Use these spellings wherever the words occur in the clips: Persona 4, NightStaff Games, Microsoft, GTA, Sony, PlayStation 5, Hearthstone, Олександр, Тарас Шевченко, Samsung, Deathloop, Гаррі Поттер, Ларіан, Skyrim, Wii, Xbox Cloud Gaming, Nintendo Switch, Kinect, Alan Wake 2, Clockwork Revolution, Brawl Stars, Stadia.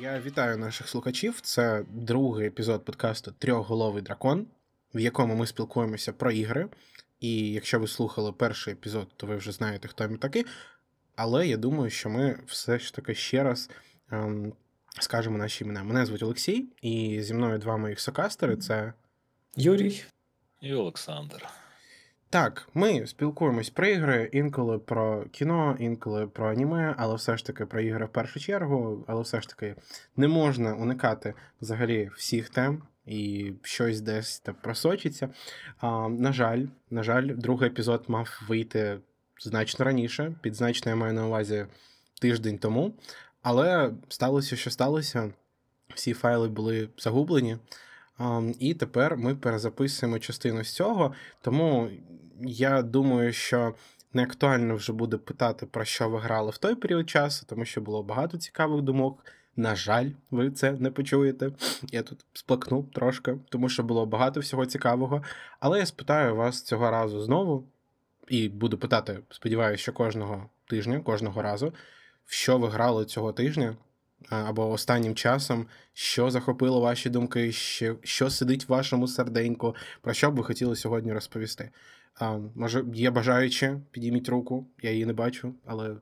Я вітаю наших слухачів. Це другий епізод подкасту «Трьохголовий дракон», в якому ми спілкуємося про ігри. І якщо ви слухали перший епізод, то ви вже знаєте, хто ми такі. Але я думаю, що ми все ж таки ще раз скажемо наші імена. Мене звуть Олексій, і зі мною два моїх сокастери – це... Юрій. І Олександр. Так, ми спілкуємось про ігри, інколи про кіно, інколи про аніме, але все ж таки про ігри в першу чергу, але все ж таки не можна уникати взагалі всіх тем і щось десь так просочиться. На жаль, другий епізод мав вийти значно раніше, під значно я маю на увазі тиждень тому, але сталося, що сталося, всі файли були загублені. І тепер ми перезаписуємо частину з цього, тому я думаю, що неактуально вже буде питати, про що ви грали в той період часу, тому що було багато цікавих думок. На жаль, ви це не почуєте. Я тут сплакнув трошки, тому що було багато всього цікавого. Але я спитаю вас цього разу знову, і буду питати, сподіваюся, що кожного тижня, кожного разу, в що ви грали цього тижня, або останнім часом, що захопило ваші думки, що сидить в вашому серденьку, про що б ви хотіли сьогодні розповісти. Може, є бажаючі, підійміть руку, я її не бачу, але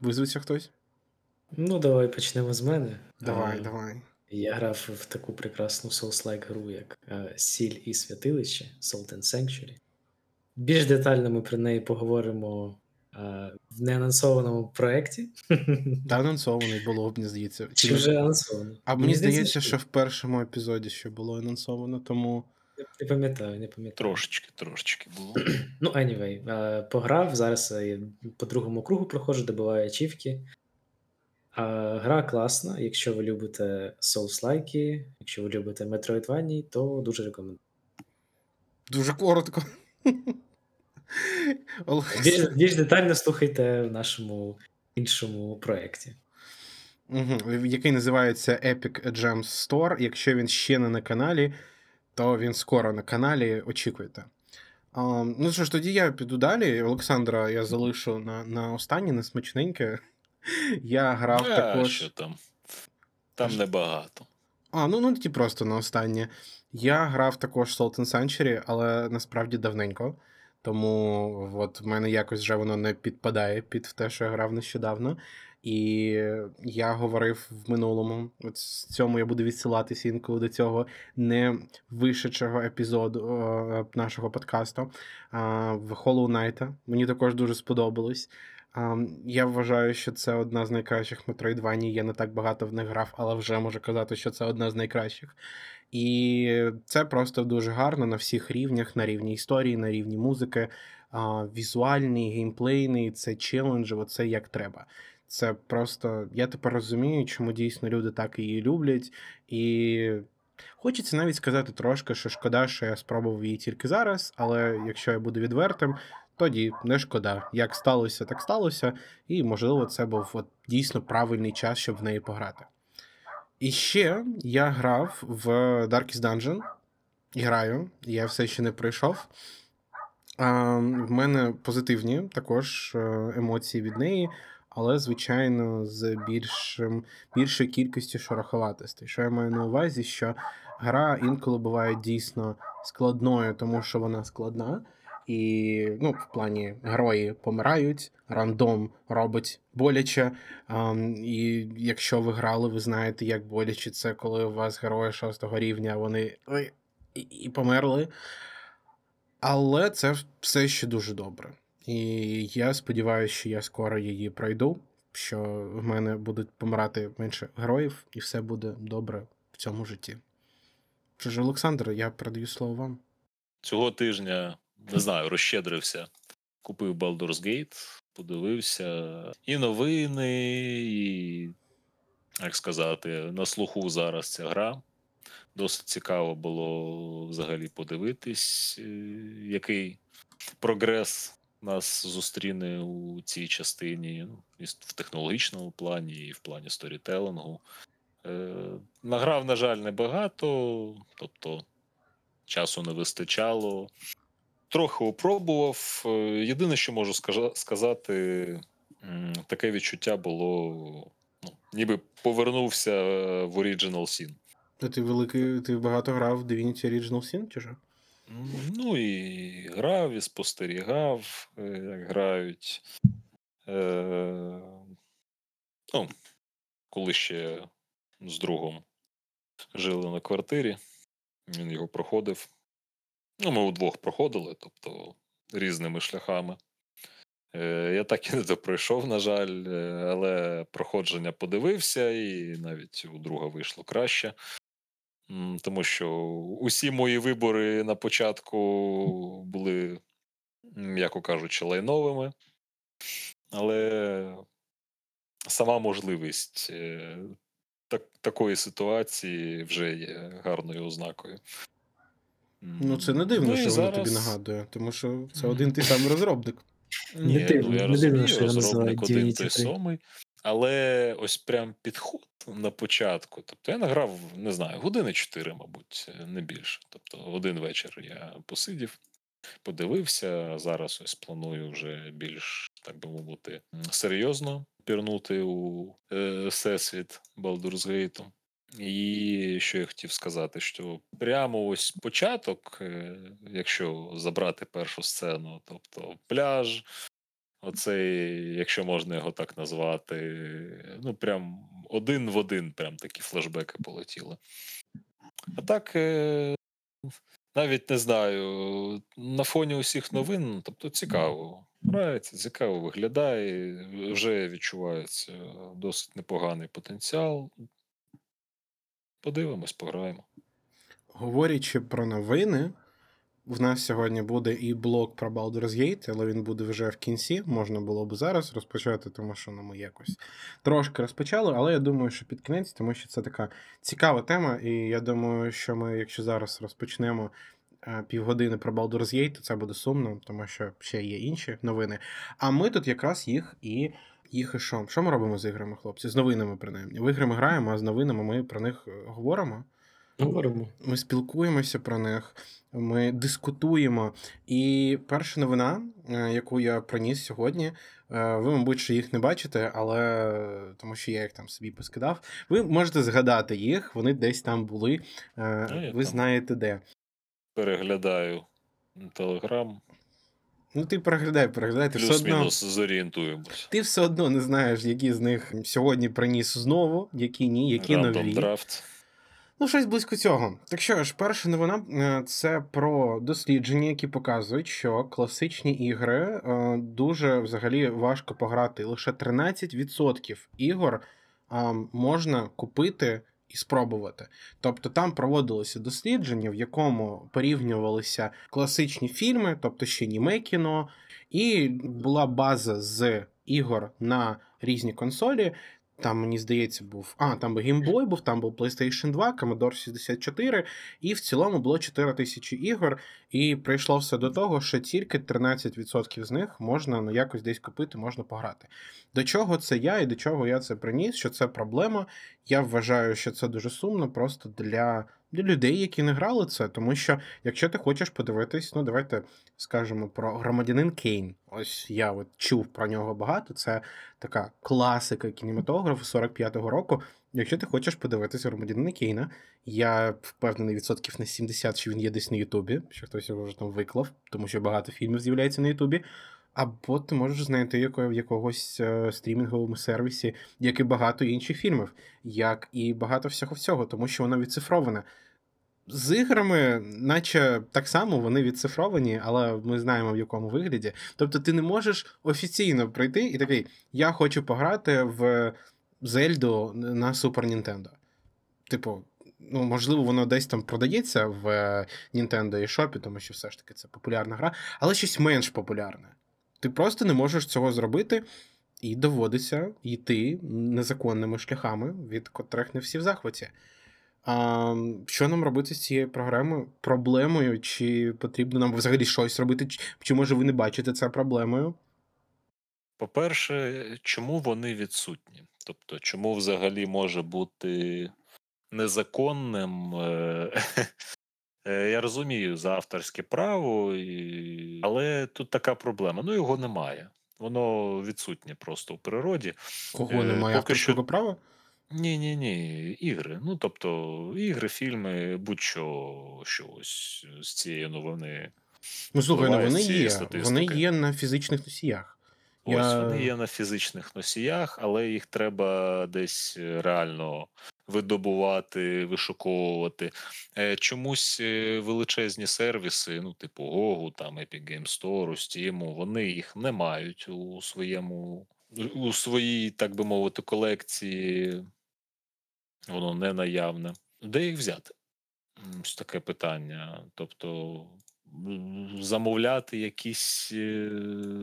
визвиться хтось? Ну, давай почнемо з мене. Давай. Я грав в таку прекрасну Souls-like гру, як «Сіль і святилище» Salt and Sanctuary. Більш детально ми про неї поговоримо в неанонсованому проєкті. Та анонсований було, мені здається. Чи вже анонсовано? А мені здається, що в першому епізоді ще було анонсовано, тому... Не пам'ятаю. Трошечки було. Ну, anyway, пограв, зараз я по другому кругу проходжу, добиваю ачівки. Гра класна, якщо ви любите Souls-лайки, якщо ви любите Metroidvania, то дуже рекомендую. Дуже коротко. Більш детально слухайте в нашому іншому проєкті. Який називається Epic Games Store. Якщо він ще не на каналі, то він скоро на каналі, очікуйте. Ну що ж, тоді я піду далі. Олександра я залишу на останнє, на смачненьке. Я грав також... Що там? Там небагато. Ну ті просто на останнє. Я грав також Salt and Sanctuary, але насправді давненько. Тому от в мене якось вже воно не підпадає під те, що я грав нещодавно. І я говорив в минулому, от з цьому я буду відсилатися інколи до цього не вишедшого епізоду нашого подкасту, в Hollow Knight. Мені також дуже сподобалось. Я вважаю, що це одна з найкращих Metroidvania. Я не так багато в них грав, але вже можу казати, що це одна з найкращих. І це просто дуже гарно на всіх рівнях, на рівні історії, на рівні музики, візуальний, геймплейний, це челендж, оце як треба. Це просто, я тепер розумію, чому дійсно люди так її люблять, і хочеться навіть сказати трошки, що шкода, що я спробував її тільки зараз, але якщо я буду відвертим, тоді не шкода. Як сталося, так сталося, і, можливо, це був от дійсно правильний час, щоб в неї пограти. І ще я грав в Darkest Dungeon, граю, я все ще не пройшов. В мене позитивні також емоції від неї, але, звичайно, з більшою кількістю шороховатостей. Що я маю на увазі, що гра інколи буває дійсно складною, тому що вона складна, і, ну, в плані герої помирають, рандом робить боляче, і якщо ви грали, ви знаєте, як боляче це, коли у вас герої 6-го рівня, вони і померли. Але це все ще дуже добре. І я сподіваюся, що я скоро її пройду, що в мене будуть помирати менше героїв, і все буде добре в цьому житті. Що ж, Олександр, я передаю слово вам. Цього тижня, не знаю, розщедрився. Купив Baldur's Gate, подивився і новини, і, як сказати, на слуху зараз ця гра. Досить цікаво було взагалі подивитись, який прогрес нас зустріне у цій частині, ну, і в технологічному плані, і в плані сторітелінгу. Награв, на жаль, небагато, тобто часу не вистачало. Трохи опробував. Єдине, що можу сказати, таке відчуття було, ну, ніби повернувся в Original Sin. То ти великий, ти багато грав в Divinity Original Sin, чи що? Ну і грав, і спостерігав, як грають. Ну, коли ще з другом жили на квартирі, він його проходив. Ну, ми удвох проходили, тобто різними шляхами. Я так і не допройшов, на жаль, але проходження подивився, і навіть у друга вийшло краще. Тому що усі мої вибори на початку були, м'яко кажучи, лайновими. Але сама можливість такої ситуації вже є гарною ознакою. Ну, це не дивно, ну, що зараз... воно тобі нагадує, тому що це один той самий розробник. Ні, ну, я розумію, що розробник один той самий. Але ось прям підход на початку. Тобто я награв, не знаю, години 4, мабуть, не більше. Тобто один вечір я посидів, подивився. Зараз ось планую вже більш, так би мовити, серйозно пірнути у всесвіт Baldur's Gate. І що я хотів сказати, що прямо ось початок, якщо забрати першу сцену, тобто пляж, оцей, якщо можна його так назвати, ну прям один в один прям такі флешбеки полетіли. А так, навіть не знаю, на фоні усіх новин, тобто цікаво. Грається, цікаво виглядає, вже відчувається досить непоганий потенціал. Подивимось, пограємо. Говорячи про новини, в нас сьогодні буде і блог про Baldur's Gate, але він буде вже в кінці. Можна було б зараз розпочати, тому що ми якось трошки розпочали, але я думаю, що під кінець, тому що це така цікава тема, і я думаю, що ми, якщо зараз розпочнемо півгодини про Baldur's Gate, то це буде сумно, тому що ще є інші новини. А ми тут якраз їх і що? Що ми робимо з іграми, хлопці? З новинами, принаймні. В ігри ми граємо, а з новинами ми про них говоримо. Говоримо. Ми спілкуємося про них, ми дискутуємо. І перша новина, яку я приніс сьогодні, ви, мабуть, що їх не бачите, але тому що я їх там собі поскидав. Ви можете згадати їх, вони десь там були, ви знаєте де. Переглядаю Телеграм. Ну, ти переглядай. Плюс-мінус зорієнтуємось. Ти все одно не знаєш, які з них сьогодні приніс знову, які ні, які Random нові. Draft. Ну, щось близько цього. Так що ж, перша новина – це про дослідження, які показують, що класичні ігри дуже, взагалі, важко пограти. Лише 13% ігор можна купити і спробувати. Тобто там проводилося дослідження, в якому порівнювалися класичні фільми, тобто ще німе кіно, і була база з ігор на різні консолі. Там, мені здається, там Game Boy був, там був PlayStation 2, Commodore 64, і в цілому було 4000 ігор, і прийшло все до того, що тільки 13% з них можна якось десь купити, можна пограти. До чого це я і до чого я це приніс, що це проблема. Я вважаю, що це дуже сумно просто для людей, які не грали це, тому що, якщо ти хочеш подивитись, ну, давайте скажемо про громадянин Кейн. Ось я чув про нього багато, це така класика кінематографу 45-го року. Якщо ти хочеш подивитися громадянина Кейна, я впевнений 70%, що він є десь на Ютубі, що хтось його вже там виклав, тому що багато фільмів з'являється на Ютубі. Або ти можеш знайти в якогось стрімінговому сервісі, як і багато інших фільмів, як і багато всього-всього, тому що воно відцифроване. З іграми, наче так само, вони відцифровані, але ми знаємо, в якому вигляді. Тобто ти не можеш офіційно прийти і такий, я хочу пограти в Зельду на Супер Нінтендо. Типу, ну, можливо, воно десь там продається в Nintendo eShop, тому що все ж таки це популярна гра, але щось менш популярне. Ти просто не можеш цього зробити, і доводиться йти незаконними шляхами, від котрих не всі в захваті. А що нам робити з цією проблемою? Чи потрібно нам взагалі щось робити? Чи може ви не бачите це проблемою? По-перше, чому вони відсутні? Тобто, чому взагалі може бути незаконним... Я розумію за авторське право, але тут така проблема. Ну, його немає. Воно відсутнє просто у природі. Кого немає авторського права? Ні, ігри. Ну, тобто, ігри, фільми, будь-що, що ось з цієї новини Ну, слухай, ну, впливає, вони з цієї є. Вони статистики. є на фізичних носіях. Ось вони Я... є на фізичних носіях, але їх треба десь реально видобувати, вишуковувати. Чомусь величезні сервіси, ну, типу Google, там Epic Games Store, Steam, вони їх не мають у своїй, так би мовити, колекції. Воно не наявне. Де їх взяти? Ось таке питання. Тобто замовляти якісь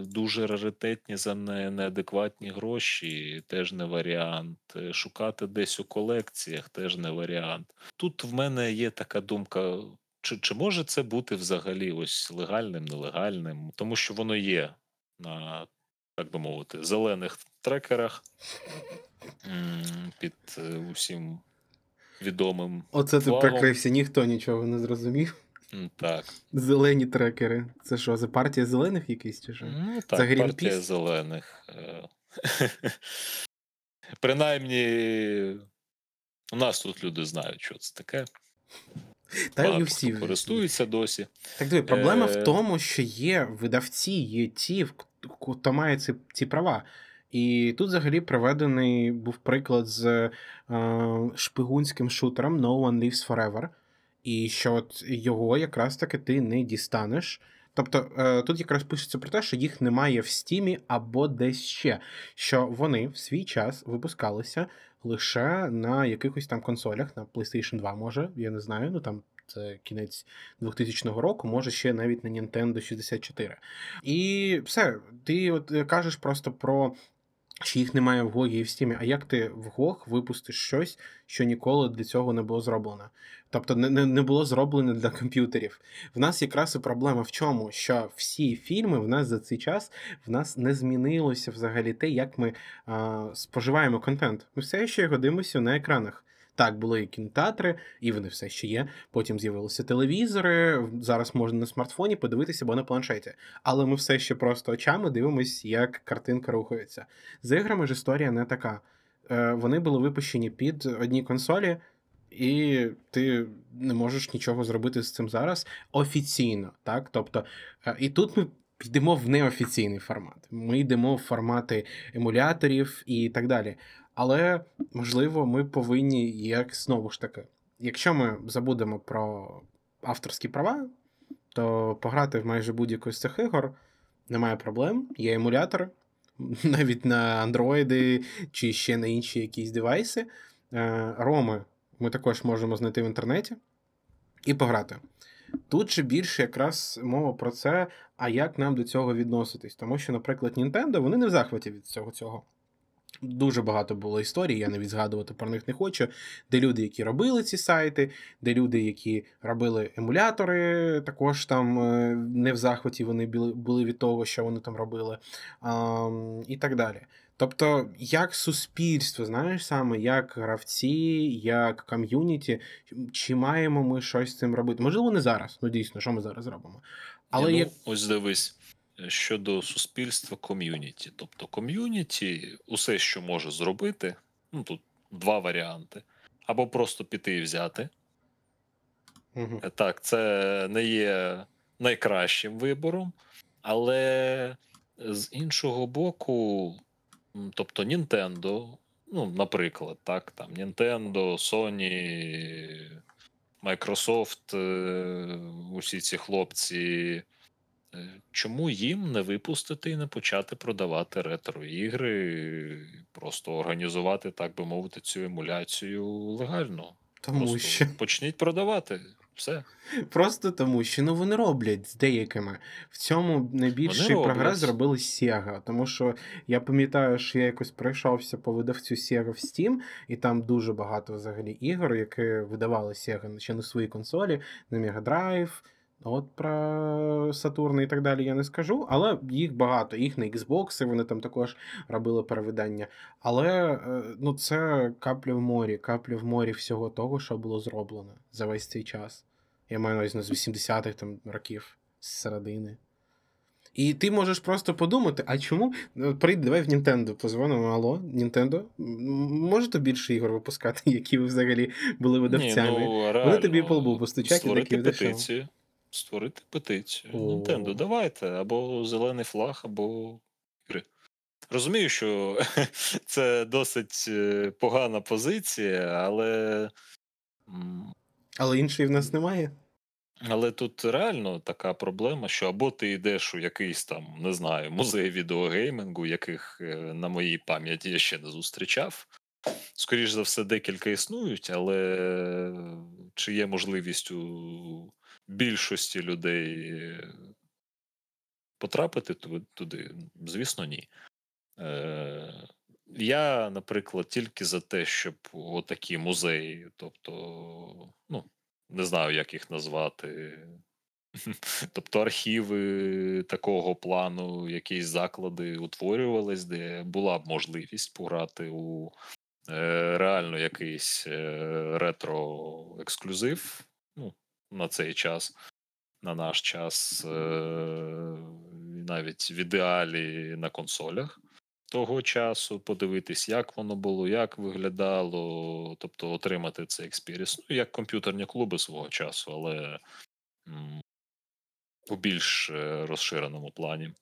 дуже раритетні за неадекватні гроші теж не варіант. Шукати десь у колекціях теж не варіант. Тут в мене є така думка, чи може це бути взагалі ось легальним, нелегальним? Тому що воно є на, так би мовити, зелених трекерах під усім відомим Оце ти флагом. прикрився, ніхто нічого не зрозумів. Так. Зелені трекери. Це що, за партія зелених якісь чи що? Ну, так, це Greenpeace? Партія зелених. Принаймні, у нас тут люди знають, що це таке. Та й всі користуються досі. Так, диви, проблема в тому, що є видавці, є ті, хто має ці права. І тут взагалі приведений був приклад з шпигунським шутером No One Lives Forever. І що от його якраз таки ти не дістанеш. Тобто тут якраз пишеться про те, що їх немає в Стімі або десь ще. Що вони в свій час випускалися лише на якихось там консолях, на PlayStation 2 може, я не знаю, ну там це кінець 2000 року, може ще навіть на Nintendo 64. І все, ти от кажеш просто про... Чи їх немає в Гогі і в Стімі, а як ти в Гог випустиш щось, що ніколи для цього не було зроблено? Тобто не було зроблено для комп'ютерів. В нас якраз і проблема в чому, що всі фільми в нас за цей час, в нас не змінилося взагалі те, як ми споживаємо контент. Ми все ще його дивимося на екранах. Так, були і кінотеатри, і вони все ще є. Потім з'явилися телевізори, зараз можна на смартфоні подивитися або на планшеті. Але ми все ще просто очами дивимось, як картинка рухається. З іграми ж історія не така. Вони були випущені під одні консолі, і ти не можеш нічого зробити з цим зараз офіційно. Так? Тобто, і тут ми йдемо в неофіційний формат. Ми йдемо в формати емуляторів і так далі. Але, можливо, ми повинні, як знову ж таки, якщо ми забудемо про авторські права, то пограти в майже будь-яку з цих ігор немає проблем, є емулятор, навіть на андроїди чи ще на інші якісь девайси. Роми ми також можемо знайти в інтернеті і пограти. Тут же більше якраз мова про це, а як нам до цього відноситись. Тому що, наприклад, Nintendo, вони не в захваті від цього. Дуже багато було історій, я навіть згадувати про них не хочу, де люди, які робили ці сайти, де люди, які робили емулятори, також там не в захваті вони були від того, що вони там робили, і так далі. Тобто, як суспільство, знаєш саме, як гравці, як ком'юніті, чи маємо ми щось з цим робити? Можливо, не зараз, ну дійсно, що ми зараз робимо. Але як... Ось дивись. Щодо суспільства ком'юніті. Тобто ком'юніті усе, що може зробити, ну тут два варіанти. Або просто піти і взяти. Угу. Так, це не є найкращим вибором, але з іншого боку, тобто Nintendo, ну, наприклад, так, там Nintendo, Sony, Microsoft, усі ці хлопці, чому їм не випустити і не почати продавати ретро-ігри, просто організувати, так би мовити, цю емуляцію легально? Тому що... Почніть продавати, все. Просто тому що, ну, вони роблять з деякими. В цьому найбільший прогрес зробили Sega, тому що я пам'ятаю, що я якось пройшовся по видавцю Sega в Steam, і там дуже багато взагалі ігор, які видавали Sega ще на своїй консолі, на Mega Drive. От про Сатурн і так далі я не скажу, але їх багато, їх на Xbox, вони там також робили перевидання. Але, ну, це капля в морі всього того, що було зроблено за весь цей час. Я маю на увазі з 80-х там років, з середини. І ти можеш просто подумати, а чому? Прийди, давай в Nintendo позвонимо. Алло, Nintendo, можете більше ігор випускати, які ви взагалі були видавцями? Ні, ну, реально, вони тобі по лбу постачать і такі видавцями. Створити петицію. Nintendo, давайте. Або зелений флаг, або ігри. Розумію, що це досить погана позиція, але... Але іншої в нас немає. Але тут реально така проблема, що або ти йдеш у якийсь там, не знаю, музей відеогеймінгу, яких на моїй пам'яті я ще не зустрічав. Скоріше за все, декілька існують, але чи є можливість у більшості людей потрапити туди? Звісно, ні. Я, наприклад, тільки за те, щоб отакі музеї, тобто, ну, не знаю, як їх назвати, тобто архіви такого плану, якісь заклади утворювались, де була б можливість пограти у реально якийсь ретро-ексклюзив, ну, на цей час, на наш час, навіть в ідеалі на консолях того часу, подивитись, як воно було, як виглядало, тобто отримати цей експіріс, ну, як комп'ютерні клуби свого часу, але у більш розширеному плані.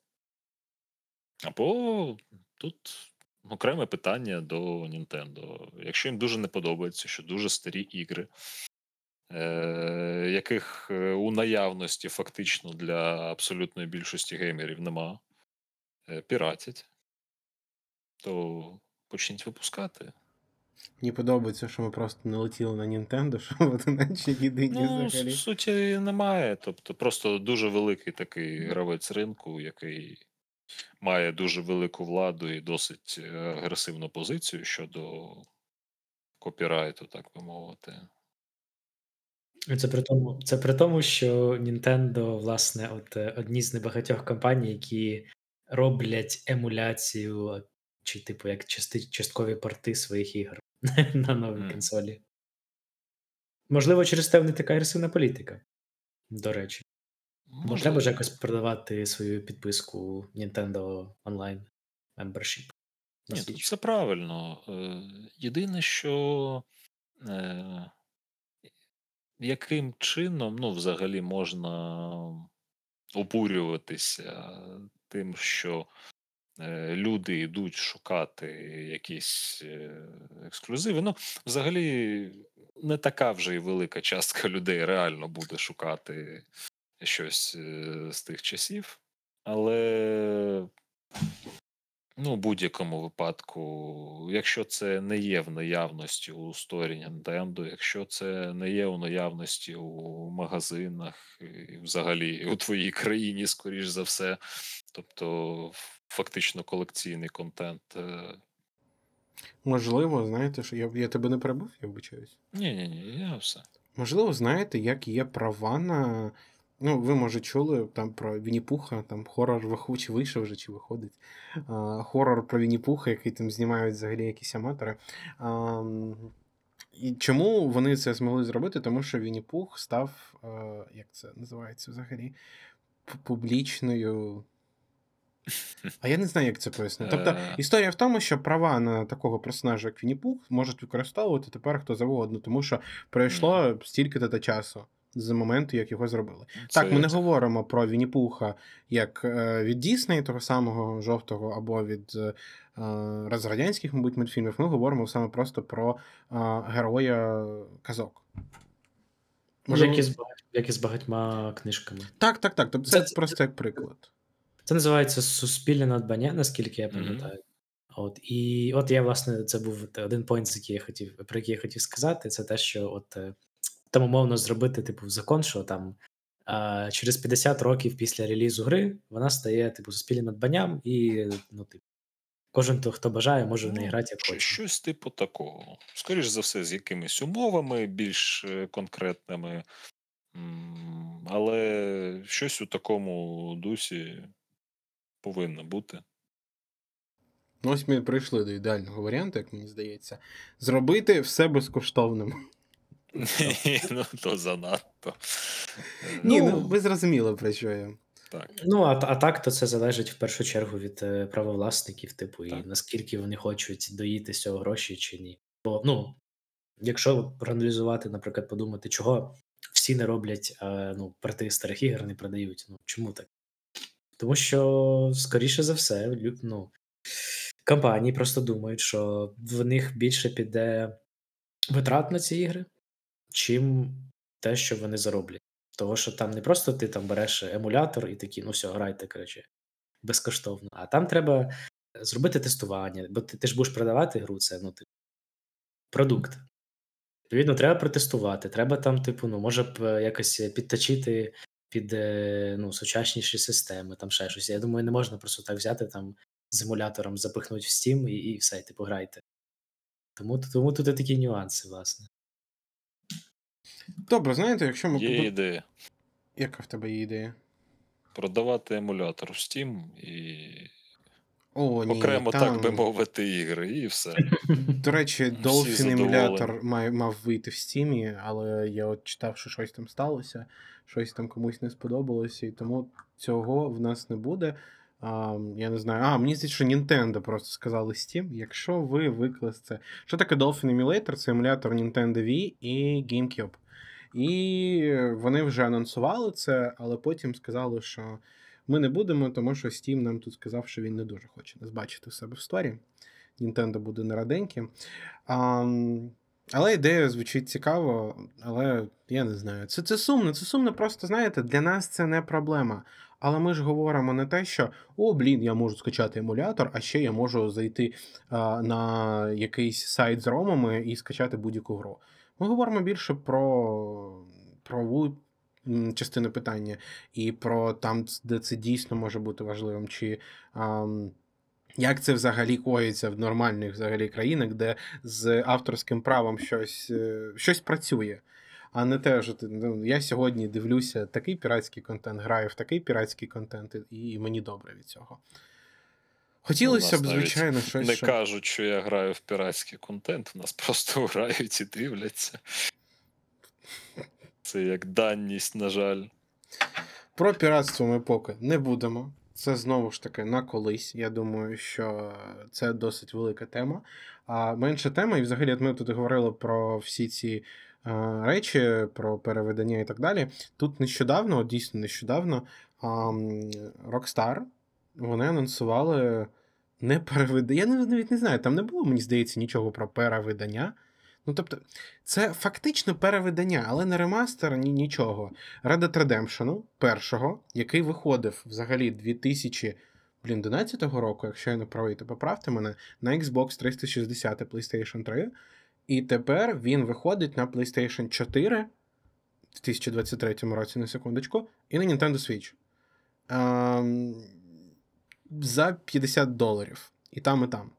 Або тут окреме питання до Nintendo. Якщо їм дуже не подобається, що дуже старі ігри, яких у наявності фактично для абсолютної більшості геймерів нема, піратять, то почніть випускати. Мені подобається, що ми просто не летіли на Nintendo, що вони наче єдині взагалі. Ну, в суті, немає. Тобто, просто дуже великий такий гравець ринку, який має дуже велику владу і досить агресивну позицію щодо копірайту, так би мовити. Це при тому, що Nintendo, власне, одні з небагатьох компаній, які роблять емуляцію чи, типу, як часткові порти своїх ігор на новій консолі. Можливо, через те в них така агресивна політика, до речі. Можливо ж якось продавати свою підписку Nintendo Online Membership. Ні, тут все правильно. Єдине, що яким чином, ну, взагалі можна обурюватися тим, що люди йдуть шукати якісь ексклюзиви. Ну, взагалі, не така вже і велика частка людей реально буде шукати щось з тих часів. Але, ну, в будь-якому випадку, якщо це не є в наявності у сторінці Nintendo, якщо це не є у наявності у магазинах, і взагалі у твоїй країні, скоріш за все, тобто фактично колекційний контент. Можливо, знаєте, що я тебе не перебив, я вибачаюсь. Ні, я все. Можливо, знаєте, як є права на... Ну, ви, може, чули там про Вінні-Пуха, там хорор вийшов вже, чи виходить. Хорор про Вінні-Пуха, який там знімають взагалі якісь аматори. І чому вони це змогли зробити? Тому що Вінні-Пух став, як це називається взагалі, публічною... А я не знаю, як це пояснити. Тобто, історія в тому, що права на такого персонажа, як Вінні-Пух, можуть використовувати тепер хто завгодно, тому що пройшло стільки-то часу з моменту, як його зробили. Це так, ми не говоримо про Вінні-Пуха як від Дісней, того самого жовтого, або від радянських, мабуть, мультфільмів. Ми говоримо саме просто про героя казок. Як і з багатьма книжками. Так. Тобто це просто як приклад. Це називається суспільне надбання, наскільки я пам'ятаю. От я, власне, це був один пойнт, про який я хотів сказати, це те, що от там умовно зробити, типу, закон, що там через 50 років після релізу гри вона стає, типу, суспільним надбанням, і, ну, типу, кожен, хто бажає, може в неї грати як хоче. Щось типу такого. Скоріше за все, з якимись умовами більш конкретними, але щось у такому дусі повинно бути. Ну, ось ми прийшли до ідеального варіанту, як мені здається. Зробити все безкоштовним. Ну, то занадто. Ні, ну ви зрозуміли, про що я. Так. Ну, а так, то це залежить в першу чергу від правовласників, типу, так. І наскільки вони хочуть доїти з цього гроші чи ні. Бо, ну, якщо проаналізувати, наприклад, подумати, чого всі не роблять, ну, порти старих ігор не продають, ну, чому так? Тому що, скоріше за все, ну, компанії просто думають, що в них більше піде витрат на ці ігри, чим те, що вони зароблять. Того, що там не просто ти там береш емулятор і такі, ну все, грайте, коротше, безкоштовно. А там треба зробити тестування, бо ти ж будеш продавати гру, це, ну, типу, продукт. Відповідно, треба протестувати, треба там, типу, ну, може б якось підточити під, ну, сучасніші системи, там ще щось. Я думаю, не можна просто так взяти, там, з емулятором запихнути в Steam і все, типу, грайте. Тому тут і такі нюанси, власне. Добре, знаєте, якщо ми... Є ідея. Яка в тебе є ідея? Продавати емулятор в Steam і окремо, так би мовити, ігри, і все. До речі, Dolphin емулятор мав вийти в Steam, але я от читав, що щось там сталося, щось там комусь не сподобалося, і тому цього в нас не буде. Я не знаю. Мені здається, що Nintendo просто сказали Steam, якщо ви викласте... Що таке Dolphin Emulator? Це емулятор Nintendo Wii і GameCube. І вони вже анонсували це, але потім сказали, що ми не будемо, тому що Steam нам тут сказав, що він не дуже хоче нас бачити в себе в сторі. Nintendo буде не раденьким. Але ідея звучить цікаво, але я не знаю. Це сумно. Це сумно просто, знаєте, для нас це не проблема. Але ми ж говоримо не те, що, я можу скачати емулятор, а ще я можу зайти на якийсь сайт з ромами і скачати будь-яку гру. Ми говоримо більше про правову частину питання і про там, де це дійсно може бути важливим, чи як це взагалі коїться в нормальних взагалі країнах, де з авторським правом щось працює. А не те, що я сьогодні дивлюся такий піратський контент, граю в такий піратський контент, і мені добре від цього. Хотілося б, звичайно, щось... Не кажуть, що я граю в піратський контент, в нас просто грають і дивляться. Це як данність, на жаль. Про піратство ми поки не будемо. Це, знову ж таки, на колись. Я думаю, що це досить велика тема. А менша тема, і взагалі ми тут говорили про всі ці речі, про переведення і так далі. Тут нещодавно, дійсно нещодавно, Rockstar, вони анонсували не переведення. Я навіть не знаю, там не було, мені здається, нічого про переведення. Ну, тобто, це фактично переведення, але не ремастер, нічого. Red Dead Redemption, першого, який виходив взагалі 2012 року, якщо я не правий, то поправте мене, на Xbox 360 і PlayStation 3, і тепер він виходить на PlayStation 4 в 2023 році, на секундочку, і на Nintendo Switch. За $50. І там, і там.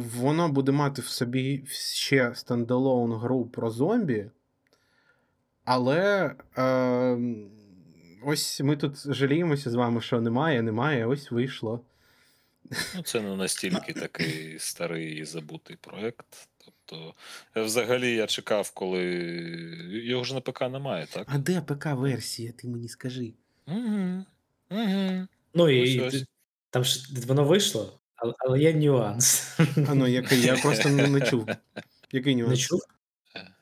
Воно буде мати в собі ще стендалоун гру про зомбі, але ось ми тут жаліємося з вами, що немає, ось вийшло. Ну, це не настільки такий старий і забутий проєкт. Тобто, взагалі я чекав, коли... Його ж на ПК немає, так? А де ПК-версія, ти мені скажи? Угу. Ну і там ж воно вийшло, але є нюанс. Який? Я просто не чув. Який нюанс? Не чув?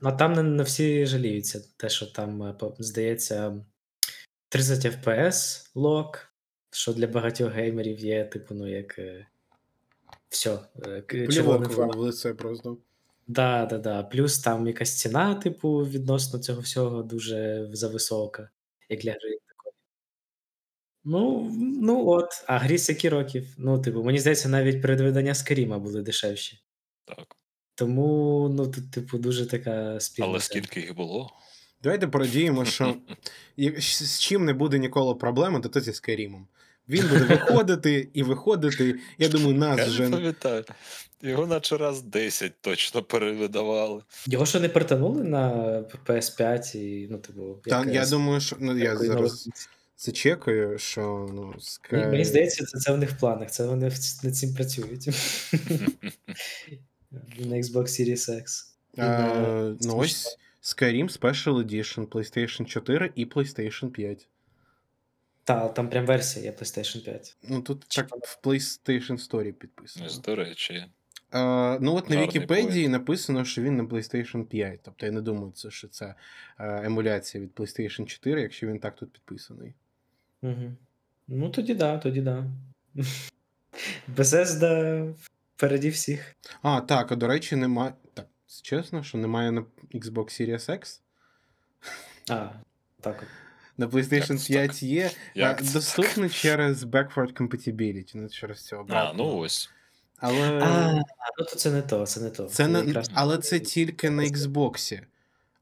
Ну, там не всі жаліються. Те, що там, здається, 30 FPS лок, що для багатьох геймерів є, типу, ну, як... Все. Плювок вам в лице просто. Да. Плюс там якась ціна, типу, відносно цього всього дуже зависока, як для гри. Ну от, а грі скільки років? Ну, типу, мені здається, навіть передвидання Скаріма були дешевші. Так. Тому, ну, тут, типу, дуже така спільна. Але скільки їх було? Давайте порадіємо, що з чим не буде ніколи проблеми, то це зі Скарімом. Він буде виходити, я думаю, нас вже... Я не пам'ятаю. Його наче раз 10 точно перевидавали. Його ще не притягнули на PS5 і, ну, типу... Я думаю, що... Я зараз... Це чекаю, що... Мені здається, це в них в планах, це вони над цим працюють. На Xbox Series X. Ну ось Skyrim Special Edition PlayStation 4 і PlayStation 5. Та, там прям версія є PlayStation 5. Ну, тут чи... так в PlayStation Store підписано. До речі. Ну, от на Вікіпедії написано, що він на PlayStation 5. Тобто, я не думаю, що це емуляція від PlayStation 4, якщо він так тут підписаний. Угу. Ну, тоді да. Bethesda впереді всіх. А, так, а до речі, немає... Так, чесно, що немає на Xbox Series X? А, так. На PlayStation 5 є. Доступно через backward compatibility, не через цього. А, ну ось. Але... ну то це не то. Але це тільки на Xbox.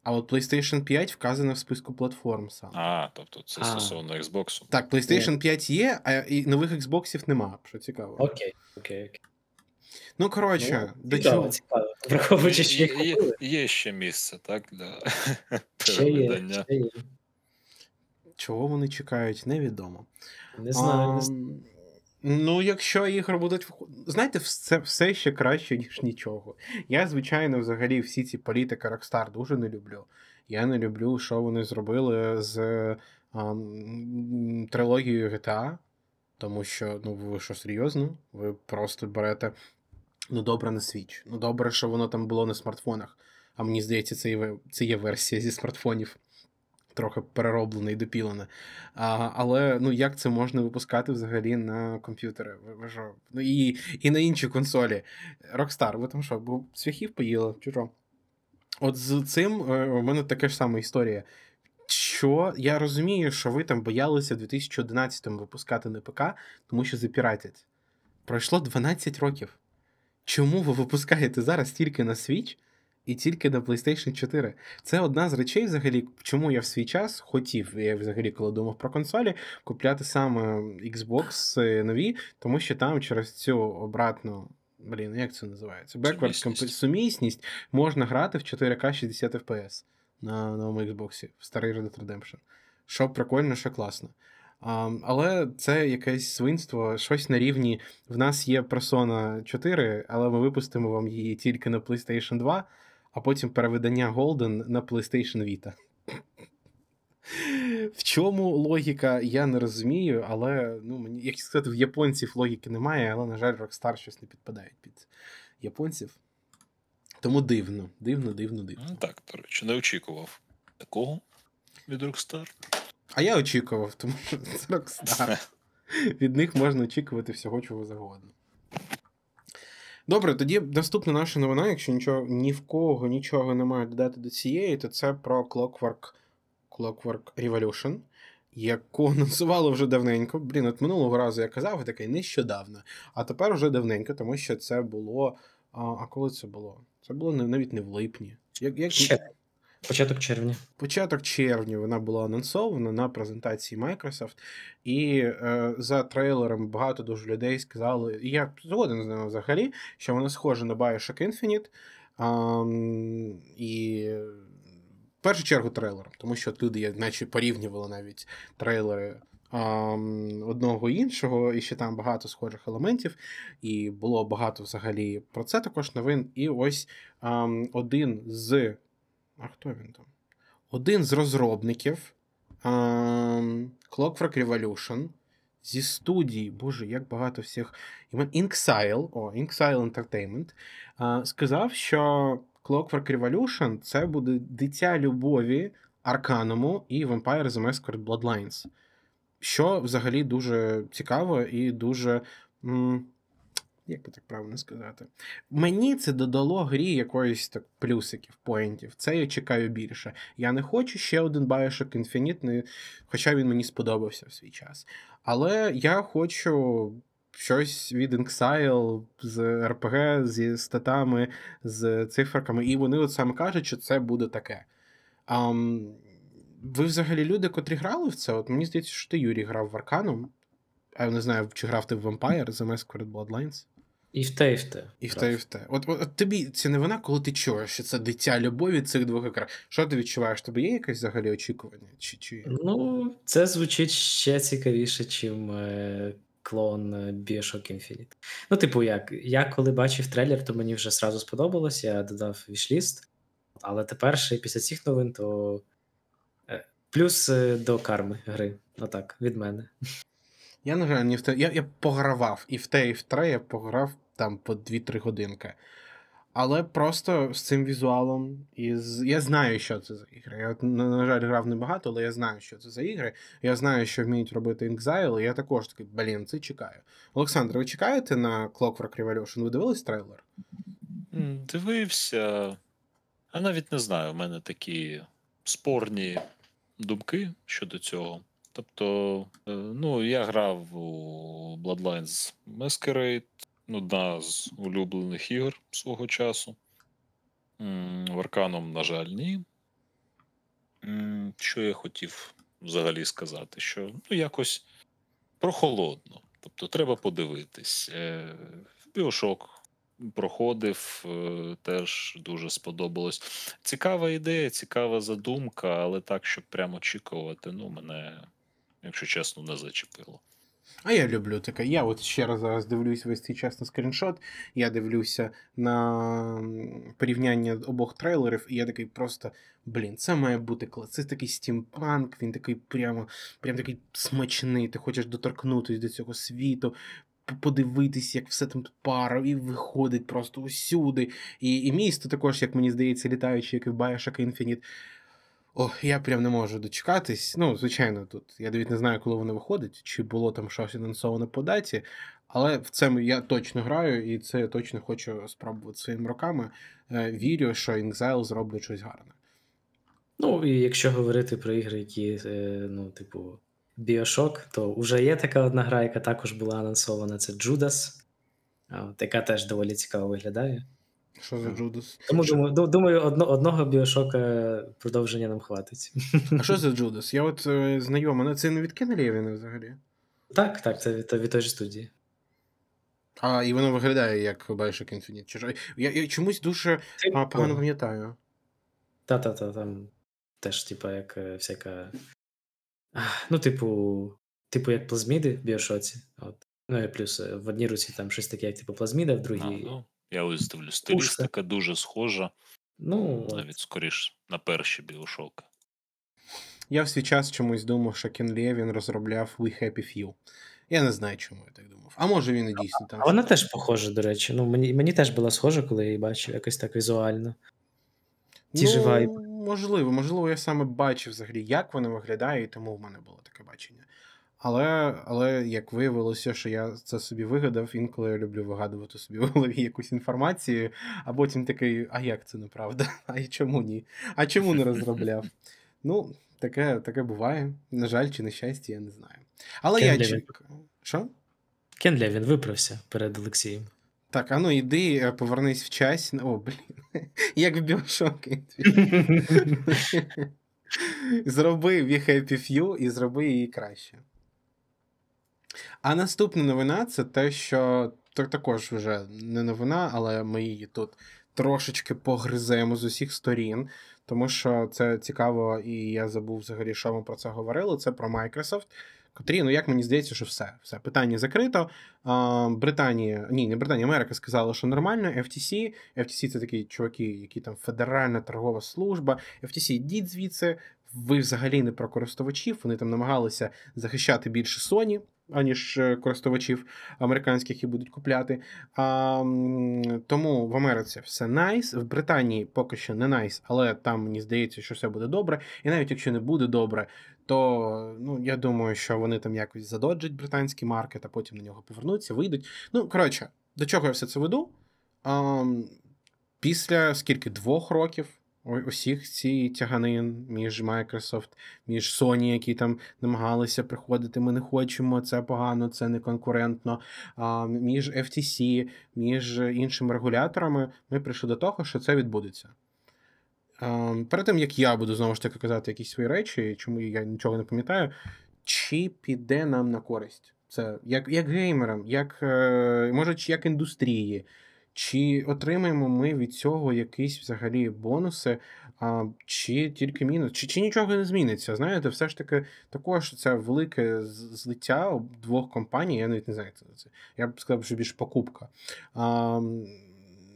А от PlayStation 5 вказано в списку платформ саме. А, тобто це стосовно Xbox. Так, PlayStation 5 є, а і нових Xboxів нема, що цікаво. Окей. Ну, коротше, до чого... Враховуючи, що їх купили. Є ще місце, так, для переведення. Ще є. Чого вони чекають, невідомо. Не знаю. Ну, якщо ігри будуть... Знаєте, це все ще краще, ніж нічого. Я, звичайно, взагалі всі ці політики Rockstar дуже не люблю. Я не люблю, що вони зробили з трилогією GTA. Тому що, ну, ви що, серйозно? Ви просто берете, ну, добре на Switch. Ну, добре, що воно там було на смартфонах. А мені здається, це є версія зі смартфонів. Трохи перероблене і допілене. Але, ну, як це можна випускати взагалі на комп'ютери? Ну, і на інші консолі. Rockstar, ви там що, бо свяхів поїли? Чужо? От з цим у мене така ж сама історія. Що? Я розумію, що ви там боялися в 2011-му випускати на ПК, тому що запіратять. Пройшло 12 років. Чому ви випускаєте зараз тільки на Switch? І тільки на PlayStation 4. Це одна з речей, взагалі, чому я в свій час хотів, я взагалі, коли думав про консолі, купляти саме Xbox нові, тому що там через цю обратну, як це називається? Backward сумісність можна грати в 4К 60 FPS на новому Xbox, в старий Red Dead Redemption. Що прикольно, що класно. Але це якесь свинство, щось на рівні, в нас є Persona 4, але ми випустимо вам її тільки на PlayStation 2, а потім переведення Golden на PlayStation Vita. В чому логіка, я не розумію, але, ну, мені, як сказати, в японців логіки немає, але, на жаль, Rockstar щось не підпадають під японців. Тому дивно. Ну, так, до речі, не очікував такого від Rockstar. А я очікував, тому що це Rockstar. Від них можна очікувати всього, чого завгодно. Добре, тоді доступна наша новина, якщо нічого немає додати до цієї, то це про Clockwork Revolution, яку анонсували вже давненько. От минулого разу я казав, такий нещодавно. А тепер вже давненько, тому що це було... А коли це було? Це було навіть не в липні. Початок червня вона була анонсована на презентації Microsoft, і за трейлером багато дуже людей сказали, і я згоден з ними взагалі, що вона схожа на BioShock Infinite, і в першу чергу трейлером, тому що люди наче порівнювали навіть трейлери одного і іншого, і ще там багато схожих елементів, і було багато взагалі про це також новин, і ось один з... А хто він там? Один з розробників Clockwork Revolution зі студії, боже, як багато всіх імен, Inxile Entertainment, сказав, що Clockwork Revolution – це буде дитя любові Арканому і Vampire: The Masquerade – Bloodlines. Що взагалі дуже цікаво і дуже... Як би так правильно сказати? Мені це додало грі якоїсь так плюсиків, поінтів. Це я чекаю більше. Я не хочу ще один BioShock Infinite, хоча він мені сподобався в свій час. Але я хочу щось від Inxile з RPG, зі статами, з циферками. І вони от саме кажуть, що це буде таке. Ви взагалі люди, котрі грали в це? От мені здається, що ти, Юрій, грав в Arcanum. А я не знаю, чи грав ти в Vampire: The Masquerade – Bloodlines? І в те. От тобі це не вона, коли ти чуєш, що це дитя любові цих двох екран. Що ти відчуваєш? Тобі є якесь взагалі очікування? Чи... Ну, це звучить ще цікавіше, чим клон BioShock Infinite. Ну, типу, як? Я коли бачив трейлер, то мені вже сразу сподобалось, я додав вішліст. Але тепер ще після цих новин, то плюс до карми гри. Отак, від мене. Я, на жаль, не встиг. Я погравав і в те, і в тре, я пограв там по 2-3 годинки. Але просто з цим візуалом, я знаю, що це за ігри. Я, на жаль, грав небагато, але я знаю, що це за ігри. Я знаю, що вміють робити Inxile, і я також такий, блін, це чекаю. Олександр, ви чекаєте на Clockwork Revolution? Ви дивились трейлер? Дивився. А навіть не знаю, в мене такі спорні думки щодо цього. Тобто, я грав у Bloodlines Masquerade, одна з улюблених ігор свого часу. Варканом, на жаль, ні. Що я хотів взагалі сказати? Що якось прохолодно. Тобто, треба подивитись. BioShock проходив, теж дуже сподобалось. Цікава ідея, цікава задумка, але так, щоб прямо очікувати, мене, якщо чесно, не зачепило. А я люблю таке. Я от ще раз зараз дивлюсь весь цей час на скріншот, я дивлюся на порівняння обох трейлерів, і я такий просто, це має бути клас. Це такий стімпанк, він такий прям такий смачний, ти хочеш доторкнутися до цього світу, подивитись, як все там пара, і виходить просто усюди. І місто також, як мені здається, літаюче, як і в BioShock Infinite. Я прям не можу дочекатись. Звичайно, тут я навіть не знаю, коли воно виходить, чи було там щось анонсовано по даті, але в це я точно граю, і це я точно хочу спробувати своїми руками. Вірю, що Inxile зроблять щось гарне. І якщо говорити про ігри, які, BioShock, то вже є така одна гра, яка також була анонсована, це Judas, яка теж доволі цікаво виглядає. Що за Judas? Тому думаю, одного BioShock продовження нам хватить. А що за Judas? Я от знайома, але це не від Кен Лєвіна взагалі? Так, це від той же студії. А, і воно виглядає як BioShock Infinite. Я чомусь дуже погано пам'ятаю. Та-та-та, там теж як всяка... Типу як плазміди в BioShock'і. І плюс в одній руці там щось таке, як плазміда, в другій... Я ось дивлю, стилістика дуже схожа, навіть скоріш на перші BioShock'и. Я в свій час чомусь думав, що Кен Лєвін розробляв We Happy Few. Я не знаю, чому я так думав. А може він і дійсно там... А вона теж похожа, до речі. Мені теж була схожа, коли я її бачив, якось так візуально. Ті ж вайби. Можливо, я саме бачив взагалі, як вона виглядає, і тому в мене було таке бачення. Але як виявилося, що я це собі вигадав, інколи я люблю вигадувати собі в голові якусь інформацію, а потім такий, а як це неправда? А чому ні? А чому не розробляв? Таке буває. На жаль, чи на щастя, я не знаю. Але я чекаю. Що? Кен Лєвін виправся перед Олексієм. Так, іди, повернись в час. Як в BioShock. Зроби We Happy Few і зроби її краще. А наступна новина, це те, що також вже не новина, але ми її тут трошечки погриземо з усіх сторін, тому що це цікаво, і я забув взагалі, що ми про це говорили, це про Microsoft, котрі, як мені здається, що все, питання закрито. Америка сказала, що нормально, FTC це такі чуваки, які там Федеральна торгова служба, FTC, йдіть звідси, ви взагалі не про користувачів, вони там намагалися захищати більше Sony, аніж користувачів американських і будуть купляти. Тому в Америці все найс, в Британії поки що не найс, але там мені здається, що все буде добре, і навіть якщо не буде добре, то я думаю, що вони там якось задоджать британський маркет, а потім на нього повернуться, вийдуть. До чого я все це веду? Після скільки? 2 років усіх ці тяганин між Microsoft, між Sony, які там намагалися приходити, ми не хочемо, це погано, це не конкурентно, між FTC, між іншими регуляторами, ми прийшли до того, що це відбудеться. Перед тим, як я буду, знову ж таки, казати якісь свої речі, чому я нічого не пам'ятаю, чи піде нам на користь? Це як геймерам, може, як індустрії, чи отримаємо ми від цього якісь взагалі бонуси, чи тільки мінус, чи нічого не зміниться. Знаєте, все ж таки також це велике злиття 2 компаній, я навіть не знаю, це. Я б сказав, що більш покупка.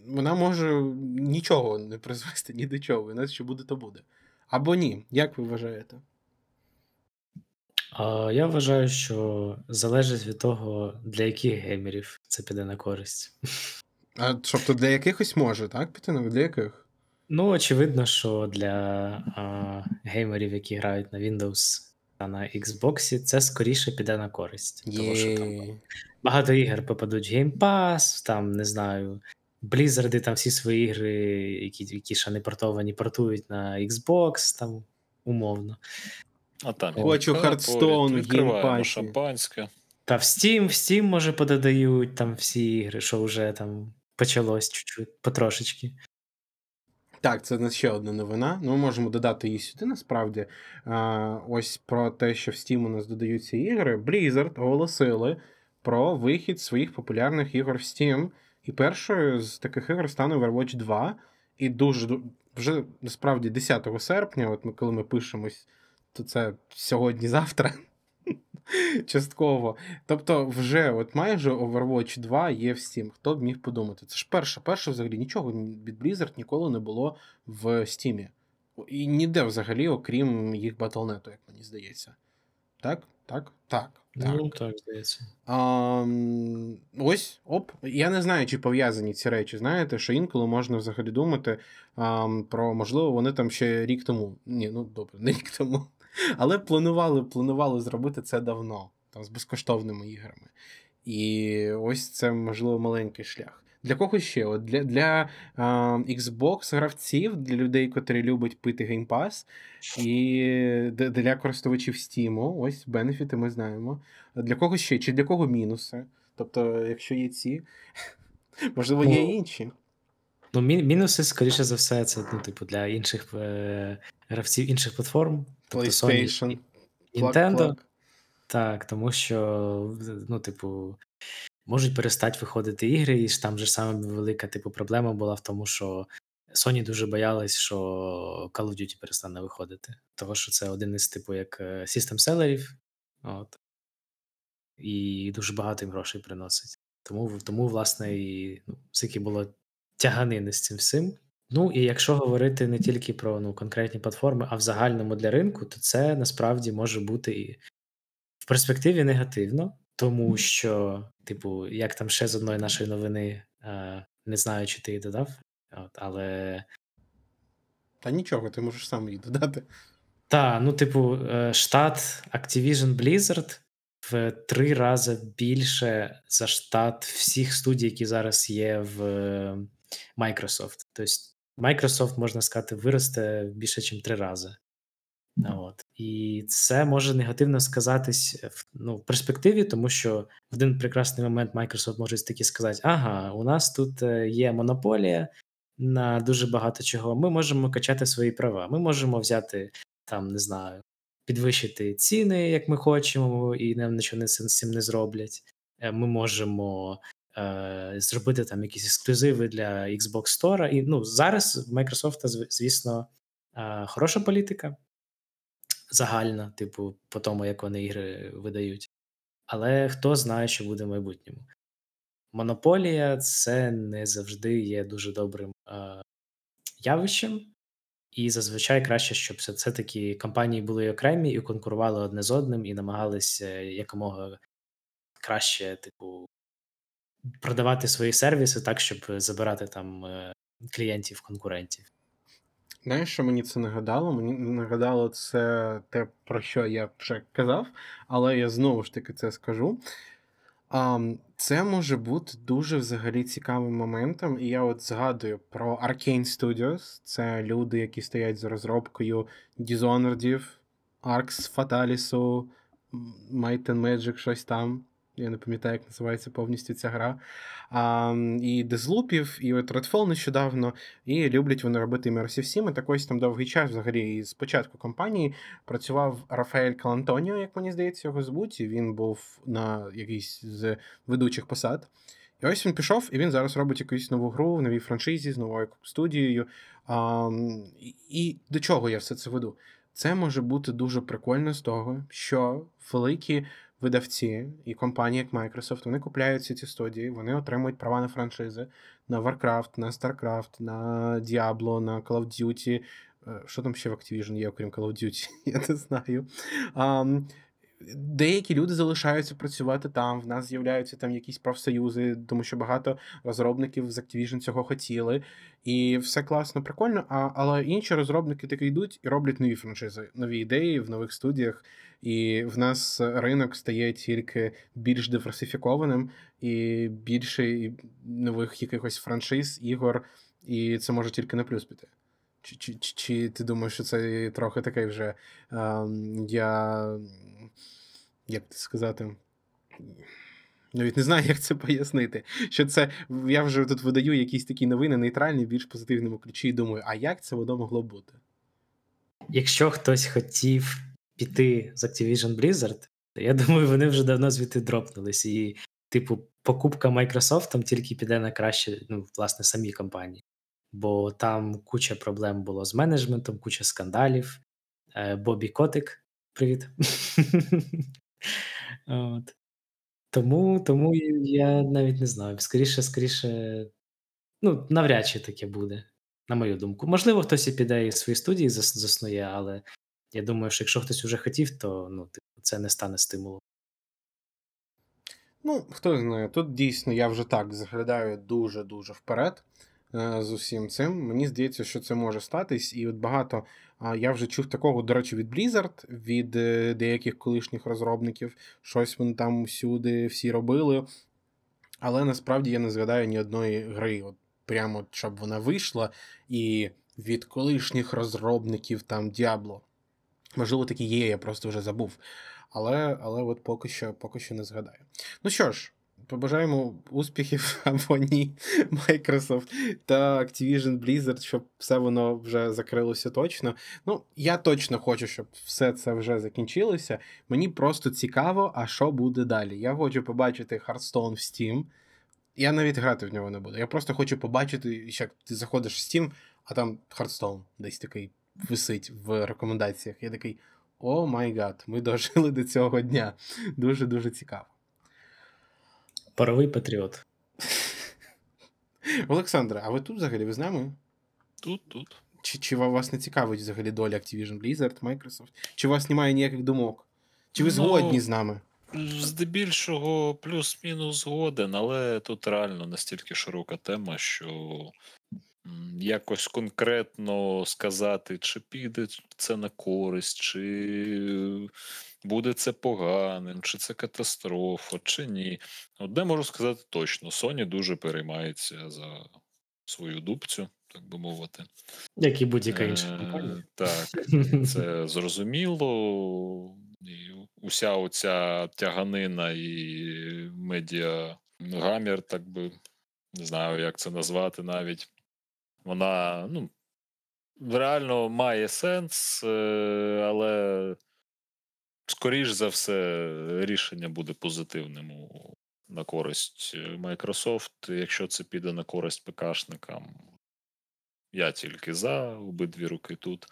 Вона може нічого не призвести, ні до чого. У нас що буде, то буде. Або ні. Як ви вважаєте? Я вважаю, що залежить від того, для яких геймерів це піде на користь. А тобто для якихось може, так? Піти, для яких? Ну, очевидно, що для геймерів, які грають на Windows та на Xbox, це скоріше піде на користь. Тому що там багато ігор попадуть в Game Pass, там, не знаю, Blizzard там всі свої ігри, які ще не портовані, портують на Xbox, там, умовно. А там хочу Hearthstone, відкриваємо шампанське. Та в Steam може подадають там всі ігри, що вже там почалось чуть-чуть, потрошечки. Так, це ще одна новина. Ну, ми можемо додати її сюди, насправді. Ось про те, що в Steam у нас додаються ігри. Blizzard оголосили про вихід своїх популярних ігор в Steam. І першою з таких ігор стане Overwatch 2. І вже, насправді, 10 серпня, от ми, коли ми пишемось, то це сьогодні-завтра частково. Тобто вже от майже Overwatch 2 є в Steam. Хто б міг подумати? Це ж перше взагалі. Нічого від Blizzard ніколи не було в Steam. І ніде взагалі, окрім їх Battle.net, як мені здається. Так. Ну, так, здається. Я не знаю, чи пов'язані ці речі, знаєте, що інколи можна взагалі думати про, можливо, вони там ще рік тому. Ні, ну, добре, не рік тому. Але планували зробити це давно, там, з безкоштовними іграми. І ось це, можливо, маленький шлях. Для кого ще? От для Xbox-гравців, для людей, котрі люблять пити Game Pass, і для користувачів Steam, ось бенефіти ми знаємо. Для кого ще? Чи для кого мінуси? Тобто, якщо є ці, можливо, є інші. Ну, мінуси, скоріше за все, це для інших гравців інших платформ. Тобто PlayStation, Nintendo. Plug. Так, тому що, можуть перестати виходити ігри, і там же саме велика проблема була в тому, що Sony дуже боялась, що Call of Duty перестане виходити. Того, що це один із як систем-селерів. І дуже багато їм грошей приносить. Тому власне, і всякі було тяганини з цим всім. Ну, і якщо говорити не тільки про конкретні платформи, а в загальному для ринку, то це насправді може бути і в перспективі негативно. Тому що, як там ще з одної нашої новини, не знаю, чи ти її додав, але... Та нічого, ти можеш сам її додати. Та, штат Activision Blizzard в 3 рази більше за штат всіх студій, які зараз є в Microsoft. Тобто Microsoft, можна сказати, виросте більше, ніж 3 рази. І це може негативно сказатись в перспективі, тому що в один прекрасний момент Microsoft може таки сказати: ага, у нас тут є монополія на дуже багато чого, ми можемо качати свої права, ми можемо взяти, там, не знаю, підвищити ціни, як ми хочемо, і нам нічого з цим не зроблять. Ми можемо зробити там якісь ексклюзиви для Xbox Store. І зараз в Microsoft, звісно, хороша політика загальна, по тому, як вони ігри видають. Але хто знає, що буде в майбутньому. Монополія – це не завжди є дуже добрим явищем. І зазвичай краще, щоб все-таки компанії були окремі і конкурували одне з одним, і намагалися якомога краще продавати свої сервіси так, щоб забирати там клієнтів-конкурентів. Знаєш, що мені це нагадало? Мені нагадало це те, про що я вже казав, але я знову ж таки це скажу. Це може бути дуже взагалі цікавим моментом, і я от згадую про Arcane Studios, це люди, які стоять за розробкою Dishonored, Arx Fatalis'у, Might and Magic, щось там. Я не пам'ятаю, як називається повністю ця гра. І Deathloop'ів, і Redfall нещодавно. І люблять вони робити імерсів-сіми. Так ось там довгий час взагалі із початку компанії працював Рафаель Калантоніо, як мені здається, його звуть. І він був на якійсь з ведучих посад. І ось він пішов, і він зараз робить якусь нову гру в новій франшизі, з новою студією. І до чого я все це веду? Це може бути дуже прикольно з того, що великі видавці і компанії, як Microsoft, вони купляють ці студії, вони отримують права на франшизи, на Warcraft, на StarCraft, на Diablo, на Call of Duty. Що там ще в Activision є, окрім Call of Duty? Я не знаю. деякі люди залишаються працювати там, в нас з'являються там якісь профсоюзи, тому що багато розробників з Activision цього хотіли, і все класно, прикольно, але інші розробники таки йдуть і роблять нові франшизи, нові ідеї в нових студіях, і в нас ринок стає тільки більш диверсифікованим, і більше нових якихось франшиз, ігор, і це може тільки на плюс піти. Чи ти думаєш, що це трохи такий вже, навіть не знаю, як це пояснити, що це, я вже тут видаю якісь такі новини нейтральні, більш позитивному ключі, і думаю, а як це воно могло бути? Якщо хтось хотів піти з Activision Blizzard, я думаю, вони вже давно звідти дропнулись, і, покупка Microsoft тільки піде на краще, власне, самій компанії. Бо там куча проблем було з менеджментом, куча скандалів. Бобі Котик, привіт. От. Тому я навіть не знаю. Скоріше, навряд чи таке буде, на мою думку. Можливо, хтось і піде і свої студії заснує, але я думаю, що якщо хтось вже хотів, то це не стане стимулом. Хто знає. Тут дійсно я вже так заглядаю дуже-дуже вперед. З усім цим. Мені здається, що це може статись, і от багато я вже чув такого, до речі, від Blizzard, від деяких колишніх розробників, щось вони там усюди всі робили, але насправді я не згадаю ні одної гри, от прямо, щоб вона вийшла, і від колишніх розробників там Diablo. Можливо, такі є, я просто вже забув, але от поки що не згадаю. Ну що ж, побажаємо успіхів або ні Microsoft та Activision Blizzard, щоб все воно вже закрилося точно. Я точно хочу, щоб все це вже закінчилося. Мені просто цікаво, а що буде далі. Я хочу побачити Hearthstone в Steam. Я навіть грати в нього не буду. Я просто хочу побачити, як ти заходиш в Steam, а там Hearthstone десь такий висить в рекомендаціях. Я такий, о май гад, ми дожили до цього дня. Дуже-дуже цікаво. Паровий патріот. Олександре, а ви тут взагалі, ви з нами? Тут. Чи вас не цікавить взагалі доля Activision Blizzard, Microsoft? Чи у вас немає ніяких думок? Чи ви згодні з нами? Здебільшого плюс-мінус згоден, але тут реально настільки широка тема, що якось конкретно сказати, чи піде це на користь, чи буде це поганим, чи це катастрофа, чи ні. Одне можу сказати точно, Sony дуже переймається за свою дубцю, так би мовити. Як і будь-яка інша компанія. Так, це зрозуміло. І уся оця тяганина і медіагамір, так би, не знаю, як це назвати навіть, вона, реально має сенс, але скоріш за все рішення буде позитивним на користь Microsoft. Якщо це піде на користь ПКшникам, я тільки за, обидві руки тут.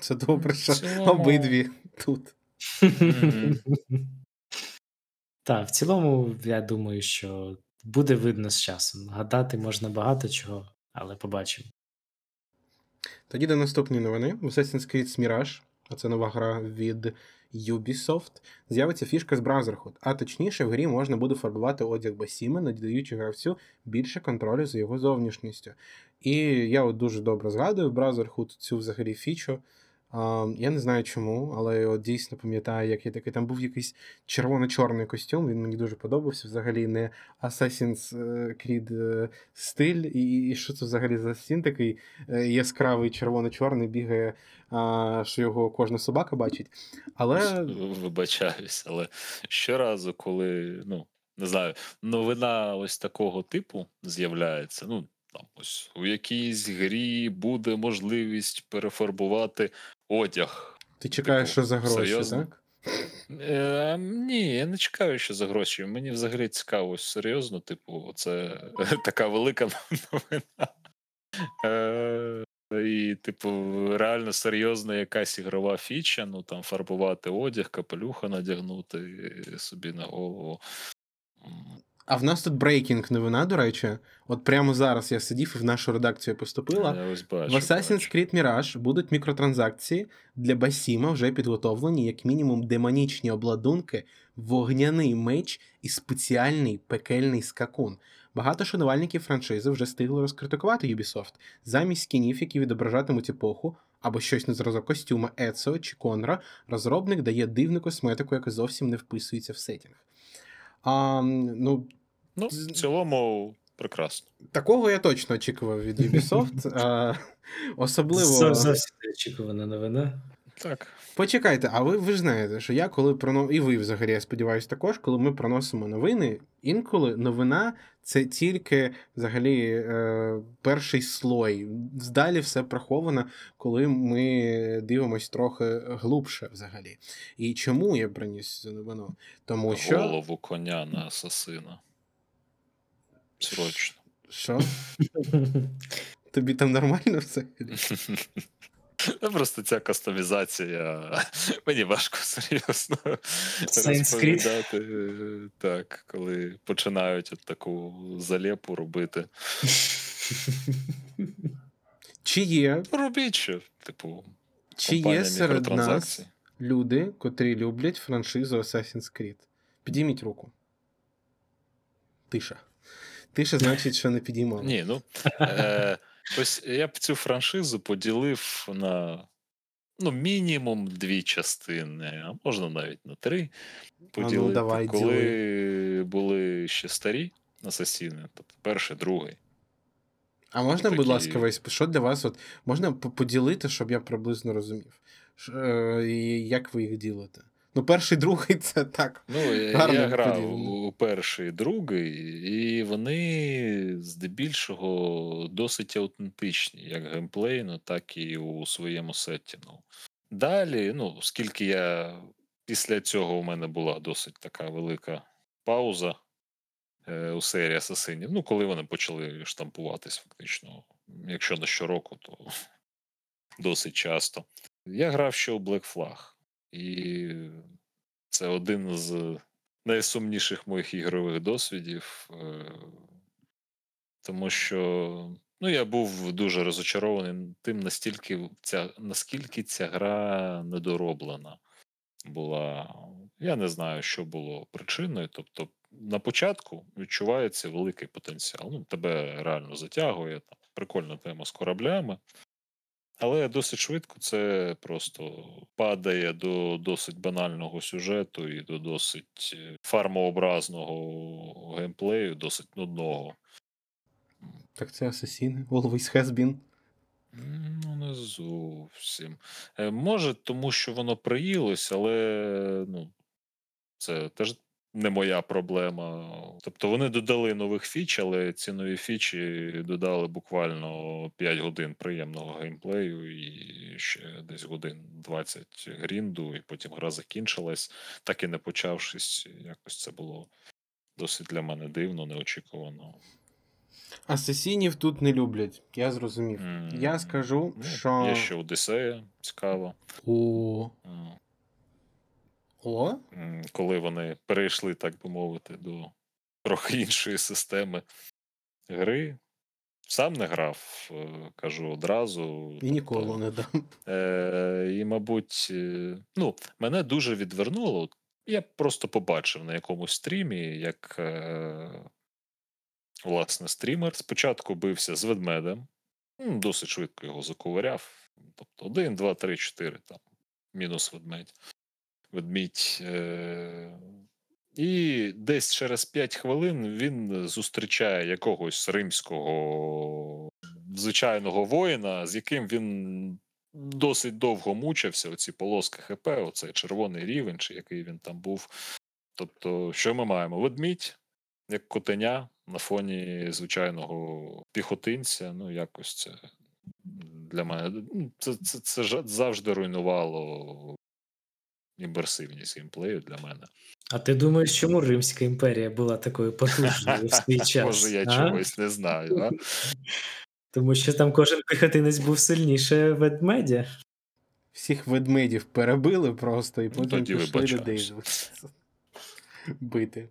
Це добре, що обидві тут. Так, в цілому, я думаю, що буде видно з часом. Гадати можна багато чого, але побачимо. Тоді до наступної новини. Assassin's Creed Mirage, а це нова гра від Ubisoft, з'явиться фішка з Brotherhood, а точніше в грі можна буде фарбувати одяг Басіма, надаючи гравцю більше контролю за його зовнішністю. І я от дуже добре згадую Brotherhood цю взагалі фічу. Я не знаю чому, але я дійсно пам'ятаю, як я такий, там був якийсь червоно-чорний костюм, він мені дуже подобався, взагалі не Assassin's Creed стиль, і що це взагалі за стін такий яскравий червоно-чорний бігає, що його кожна собака бачить, але... Вибачаюсь, але щоразу, коли, не знаю, новина ось такого типу з'являється, там ось у якійсь грі буде можливість перефарбувати одяг. Ти чекаєш, що за гроші, серйозно? Так? Ні, я не чекаю, що за гроші. Мені взагалі цікаво, серйозно, це така велика новина. І, реально серйозна якась ігрова фіча, там фарбувати одяг, капелюха надягнути собі на голову. А в нас тут брейкінг новина, до речі. От прямо зараз я сидів і в нашу редакцію поступила. Бачу, в Assassin's Creed Mirage будуть мікротранзакції для Басіма, вже підготовлені як мінімум демонічні обладунки, вогняний меч і спеціальний пекельний скакун. Багато шанувальників франшизи вже стигли розкритикувати Ubisoft замість скінів, які відображатимуть епоху, або щось на зразок костюма Ецо чи Конра, розробник дає дивну косметику, яка зовсім не вписується в сеттінг. Ну, в цілому прекрасно. Такого я точно очікував від Ubisoft. Особливо... Зовсім очікувана новина. Так. Почекайте, а ви ж знаєте, що я коли і ви взагалі, я сподіваюся також, коли ми проносимо новини, інколи новина – це тільки взагалі перший слой. Далі все приховано, коли ми дивимось трохи глубше взагалі. І чому я приніс цю новину? Тому що... Голову коня на асасина. Срочно. Що? Тобі там нормально все? Просто ця кастомізація, мені важко серйозно розповідати, так, коли починають от таку залепу робити. Чи є? Робіть що, типу, чи є серед нас люди, котрі люблять франшизу Assassin's Creed? Підійміть руку. Тиша. Тиша значить, що не підіймали. Ні, ну... Ось я б цю франшизу поділив на, ну, мінімум 2 частини, а можна навіть на 3 поділити. А ну, давай, коли діли. Були ще старі асасіни, тобто перший, другий. А можна, такі... будь ласка, весь, що для вас, от, можна поділити, щоб я приблизно розумів, як ви їх ділите? Ну, перший, другий, це так. Ну, я грав у перший, другий, і вони здебільшого досить аутентичні, як геймплейно, так і у своєму сеттінгу. Далі, ну, оскільки я... Після цього у мене була досить така велика пауза у серії асасинів. Ну, коли вони почали штампуватись, фактично. Якщо не щороку, то досить часто. Я грав ще у Black Flag. І це один з найсумніших моїх ігрових досвідів, тому що, ну, я був дуже розочарований тим, наскільки ця гра недороблена була. Я не знаю, що було причиною. Тобто, на початку відчувається великий потенціал. Ну, тебе реально затягує, там, прикольна тема з кораблями. Але досить швидко це просто падає до досить банального сюжету і до досить фармообразного геймплею, досить нудного. Так це Assassin, Always Has Been. Ну, не зовсім. Може, тому що воно приїлось, але, ну, це теж не моя проблема. Тобто вони додали нових фіч, але ці нові фічі додали буквально 5 годин приємного геймплею і ще десь годин 20 грінду, і потім гра закінчилась, так і не почавшись. Якось це було досить для мене дивно, неочікувано. Асасінів тут не люблять, я зрозумів. Я скажу, що... Є ще Одіссея, цікаво. О. Коли вони перейшли, так би мовити, до трохи іншої системи гри. Сам не грав, кажу одразу. І ніколи не дам. І, мабуть, ну, мене дуже відвернуло. Я просто побачив на якомусь стрімі, як, власне, стрімер спочатку бився з ведмедем. Досить швидко його заковиряв. Тобто 1, 2, 3, 4, там, мінус ведмедь. Ведмідь. І десь через 5 хвилин він зустрічає якогось римського звичайного воїна, з яким він досить довго мучився, оці полоски ХП, оцей червоний рівень, чи який він там був. Тобто, що ми маємо? Ведмідь, як котеня, на фоні звичайного піхотинця, ну якось це для мене. Це завжди руйнувало іммерсивність геймплею для мене. А ти думаєш, чому Римська імперія була такою потужною в свій час? Може, я чогось не знаю, а? Тому що там кожен піхотинець був сильніше ведмедя. Всіх ведмедів перебили просто, і потім пішли людей бити.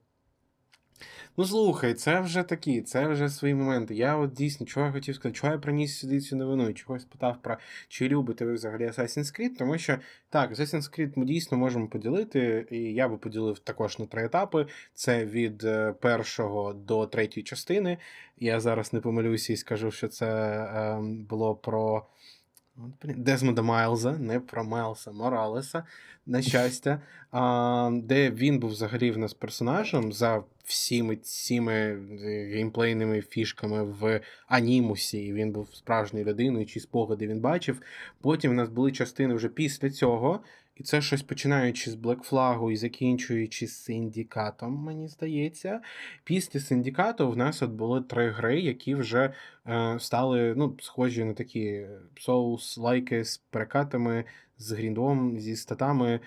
Ну слухай, це вже такі, це вже свої моменти. Я от дійсно, чого я хотів сказати, чого я приніс сюди цю новину і чогось питав про, чи любите ви взагалі Assassin's Creed, тому що, так, Assassin's Creed ми дійсно можемо поділити, і я би поділив також на 3 етапи. Це від 1-го до 3-ї частини. Я зараз не помилюся і скажу, що це було про... Дезмонда Майлза, не про Майлса Моралеса, на щастя, де він був взагалі в нас персонажем за всіми цими геймплейними фішками в анімусі, і він був справжньою людиною, чи спогади він бачив. Потім в нас були частини вже після цього, і це щось починаючи з Black Flag'у і закінчуючи з Синдикатом, мені здається. Після Синдикату в нас от були 3 гри, які вже стали, ну, схожі на такі Souls-лайки з перекатами, з гріндом, зі статами,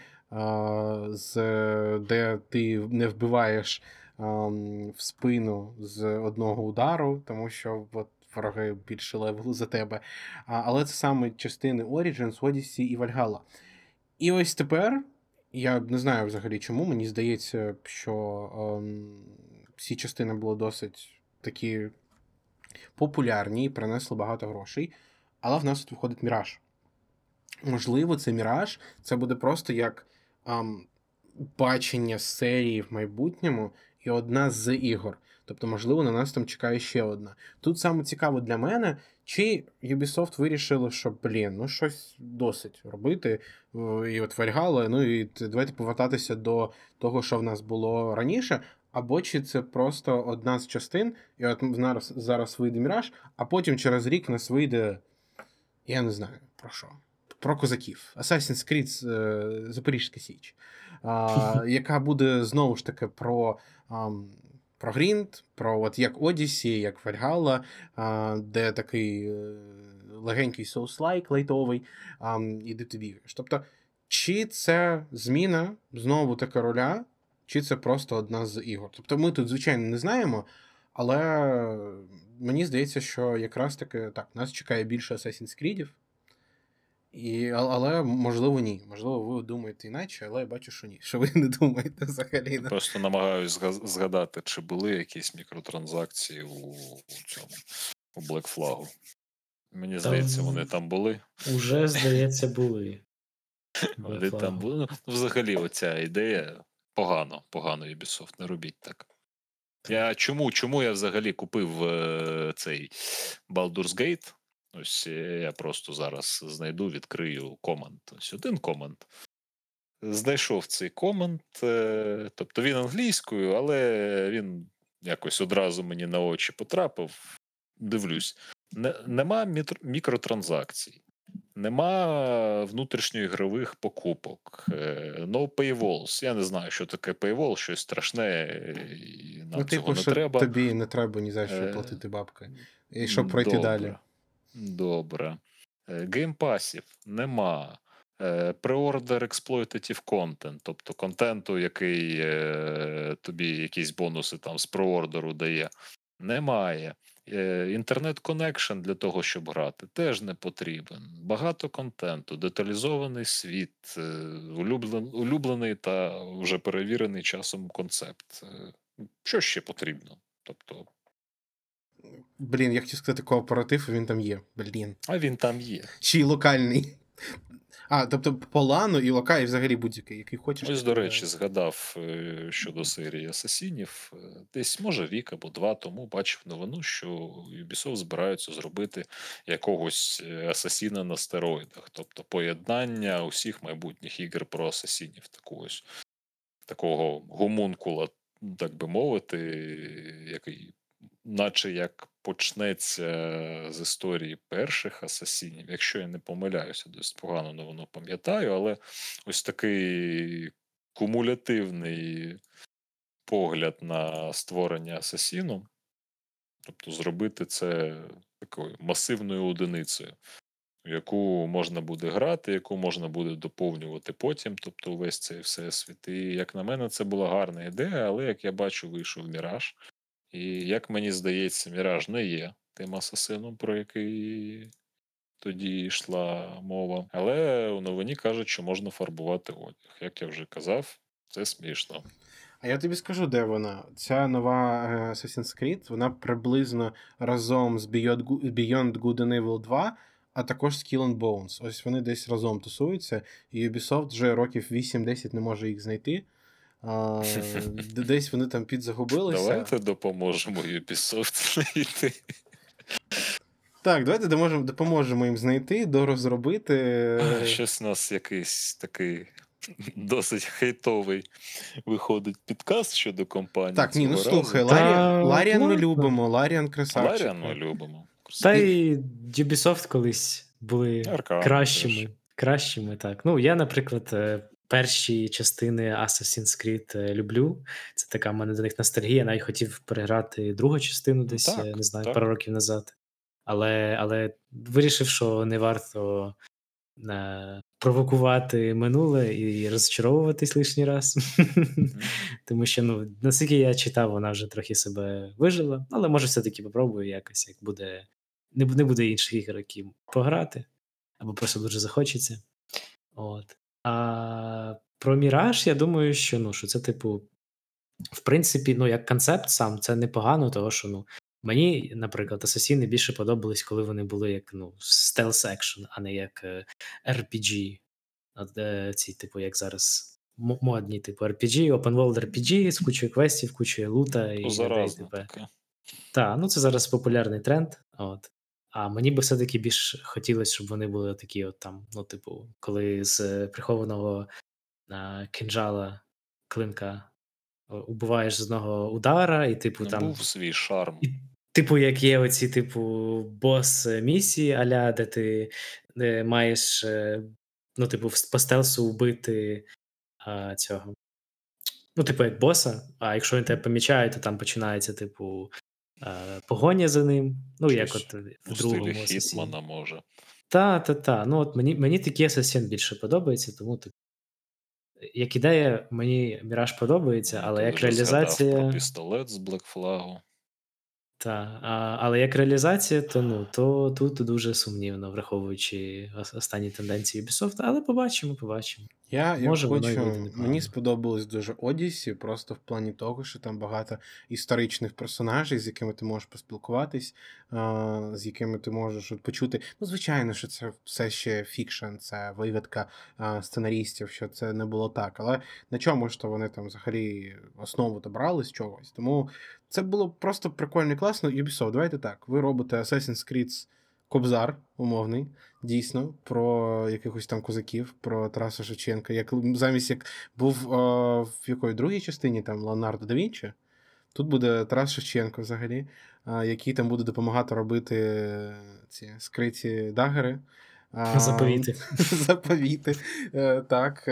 де ти не вбиваєш в спину з одного удару, тому що от вороги більше левелу за тебе. Але це саме частини Origins, Odyssey і Valhalla. І ось тепер, я не знаю взагалі чому, мені здається, що всі частини були досить такі популярні і принесли багато грошей, але в нас тут виходить Міраж. Можливо, це Міраж, це буде просто як бачення серії в майбутньому і одна з ігор. Тобто, можливо, на нас там чекає ще одна. Тут саме цікаво для мене, чи Ubisoft вирішили, що, блін, ну щось досить робити, і от Valhalla, ну і давайте повертатися до того, що в нас було раніше, або чи це просто одна з частин, і от зараз вийде Міраж, а потім через рік в нас вийде, я не знаю, про що. Про козаків. Assassin's Creed Запорізька Січ. Яка буде, знову ж таки, про грінд, про от як Одіссі, як Вальгалла, де такий легенький соус-лайк лайтовий, і де ти бігаєш. Тобто, чи це зміна, знову така роля, чи це просто одна з ігор. Тобто ми тут, звичайно, не знаємо, але мені здається, що якраз таки, так, нас чекає більше Assassin's Creed'ів, але, можливо, ні. Можливо, ви думаєте іначе, але я бачу, що ні. Що ви не думаєте взагалі. Просто намагаюсь згадати, чи були якісь мікротранзакції у Black Flag'у. Мені там, здається, вони там були. Уже, здається, були. Вони там були. Взагалі, оця ідея погано Ubisoft, не робіть так. Я чому я взагалі купив цей Baldur's Gate? Ось я просто зараз знайду, відкрию команд. Ось один команд. Знайшов цей команд, тобто він англійською, але він якось одразу мені на очі потрапив. Дивлюсь, нема мікротранзакцій, нема внутрішньоігрових покупок, no paywalls. Я не знаю, що таке paywall, щось страшне, і нам цього не треба. Тобі не треба ні за що платити бабки, і щоб пройти далі. Добре. Геймпасів нема. Pre-order exploitative content, тобто контенту, який тобі якісь бонуси там з преордеру дає, немає. Інтернет-коннекшн для того, щоб грати, теж не потрібен. Багато контенту, деталізований світ, улюблений та вже перевірений часом концепт. Що ще потрібно? Тобто блін, я хотів сказати, кооператив, він там є. Блін. А він там є. Чи й локальний. Тобто по лану і лока, і взагалі будь-який, який хочеш. Ось, до речі, згадав щодо серії Асасінів. Десь, може, рік або 2 тому бачив новину, що Ubisoft збираються зробити якогось Асасіна на стероїдах. Тобто поєднання усіх майбутніх ігор про Асасінів. Такого гомункула, так би мовити, який наче як почнеться з історії перших асасінів, якщо я не помиляюся, досить погано новину пам'ятаю, але ось такий кумулятивний погляд на створення асасіну, тобто зробити це такою масивною одиницею, яку можна буде грати, яку можна буде доповнювати потім, тобто увесь цей всесвіт. І, як на мене, це була гарна ідея, але, як я бачу, вийшов Міраж. І, як мені здається, Міраж не є тим асасином, про який тоді йшла мова. Але у новині кажуть, що можна фарбувати одяг. Як я вже казав, це смішно. А я тобі скажу, де вона. Ця нова Assassin's Creed, вона приблизно разом з Beyond Good and Evil 2, а також з Skull and Bones. Ось вони десь разом тусуються, і Ubisoft вже років 8-10 не може їх знайти. Десь вони там підзагубилися. Давайте допоможемо Ubisoft знайти. Так, давайте допоможемо їм знайти, дорозробити. Щось у нас якийсь такий досить хейтовий виходить підкаст щодо компанії. Так, ні, ну слухай, Ларіан ми любимо, Ларіан красавчик. Ларіан ми любимо. Та й Ubisoft колись були кращими, так. Ну, я, наприклад, перші частини Assassin's Creed люблю. Це така в мене до них ностальгія. Навіть хотів переграти другу частину десь, так, не знаю, так, пару років назад. Але вирішив, що не варто провокувати минуле і розчаровуватись лишній раз. Тому що, наскільки я читав, вона вже трохи себе вижила. Але може все-таки попробую якось, як буде. Не буде інших ігор, які пограти. Або просто дуже захочеться. От. А про Міраж, я думаю, що, що це, типу, в принципі, як концепт сам, це непогано, того, що, мені, наприклад, асасіни більше подобались, коли вони були як, стелс-екшн, а не як RPG. Ці, типу, як зараз модні, типу, RPG, open-world RPG з кучою квестів, кучою лута. І заразно таке. Так, це зараз популярний тренд, от. А мені би все-таки більш хотілося, щоб вони були такі от там, типу, коли з прихованого кинджала, клинка убиваєш з одного удара, і типу там... Був свій шарм. І, типу, як є оці, типу, бос-місії а-ля, де ти маєш, типу, по стелсу вбити цього. Типу, як боса, а якщо він тебе помічає, то там починається, типу, погоня за ним. Як от в другому Хітмана може. Та. Мені такий асасін більше подобається, тому типу. Як ідея, мені Міраж подобається, але як реалізація... Про пістолет з Блекфлагу. Так, але як реалізація, то тут дуже сумнівно, враховуючи останні тенденції Ubisoft, але побачимо. Мені сподобалось дуже Одіссі, просто в плані того, що там багато історичних персонажів, з якими ти можеш поспілкуватись, з якими ти можеш почути. Звичайно, що це все ще фікшн, це вигадка сценарістів, що це не було так, але на чому ж то вони там взагалі основу добрались чогось, тому це було просто прикольно і класно. Ubisoft, давайте так, ви робите Assassin's Creed Кобзар умовний, дійсно, про якихось там козаків, про Тараса Шевченка, замість як був в якої другій частині, там, Леонардо да Вінчі, тут буде Тарас Шевченко взагалі, який там буде допомагати робити ці скриті дагери. Заповіти. Так,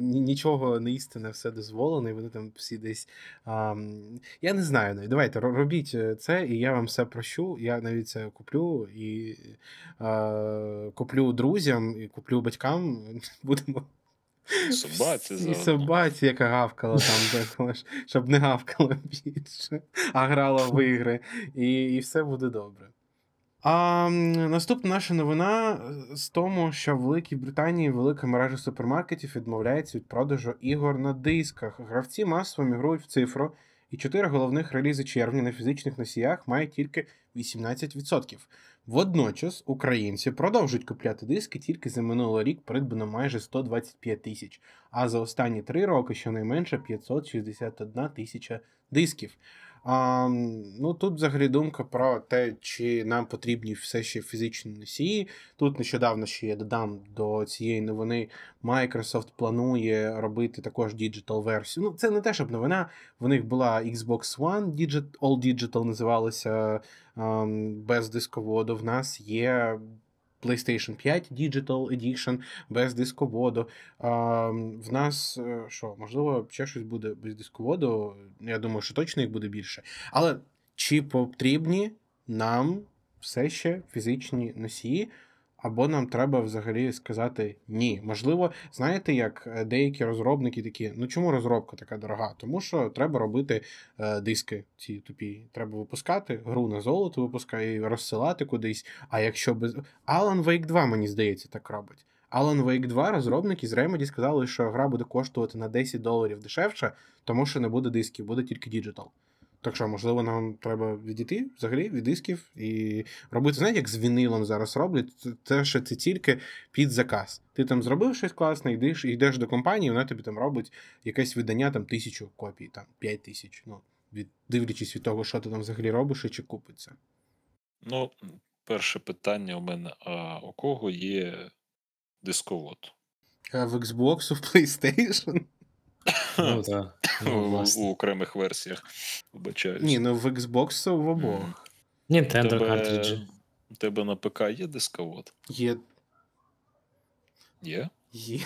нічого не істине, все дозволено, і вони там всі десь... Я не знаю, давайте, робіть це, і я вам все прощу, я навіть це куплю, і куплю друзям, і куплю батькам, будемо... Собаці, яка гавкала там, щоб не гавкала більше, а грала в ігри, і все буде добре. А наступна наша новина з тому, що в Великій Британії велика мережа супермаркетів відмовляється від продажу ігор на дисках. Гравці масово мігрують в цифру, і 4 головних релізи червня на фізичних носіях мають тільки 18%. Водночас українці продовжують купляти диски, тільки за минулий рік придбано майже 125 тисяч, а за останні 3 роки щонайменше 561 тисяча дисків. Тут взагалі думка про те, чи нам потрібні все ще фізичні носії. Тут нещодавно, ще я додам до цієї новини, Microsoft планує робити також діджитал-версію. Це не те, щоб новина. В них була Xbox One, All Digital називалася, без дисководу. В нас є PlayStation 5 Digital Edition без дисководу. В нас, можливо, ще щось буде без дисководу. Я думаю, що точно їх буде більше. Але чи потрібні нам все ще фізичні носії? Або нам треба взагалі сказати ні. Можливо, знаєте, як деякі розробники такі, чому розробка така дорога? Тому що треба робити диски ці тупі. Треба випускати, гру на золото випускає, розсилати кудись. А якщо без... Alan Wake 2, мені здається, так робить. Alan Wake 2 розробники з Remedy сказали, що гра буде коштувати на $10 дешевше, тому що не буде дисків, буде тільки діджитал. Так що, можливо, нам треба відійти взагалі від дисків і робити, знаєте, як з вінилом зараз роблять, те, що це тільки під заказ. Ти там зробив щось класне, йдеш до компанії, вона тобі там робить якесь видання, там 1000 копій, там 5000, ну, дивлячись від того, що ти там взагалі робиш і чи купиться. Ну, перше питання у мене, а у кого є дисковод? А в Xbox, в PlayStation? Ну, так. У окремих версіях, вибачаюсь. Ні, ну в Xbox в обох. Nintendo картриджі. У тебе на ПК є дисковод? Є. Є? Є.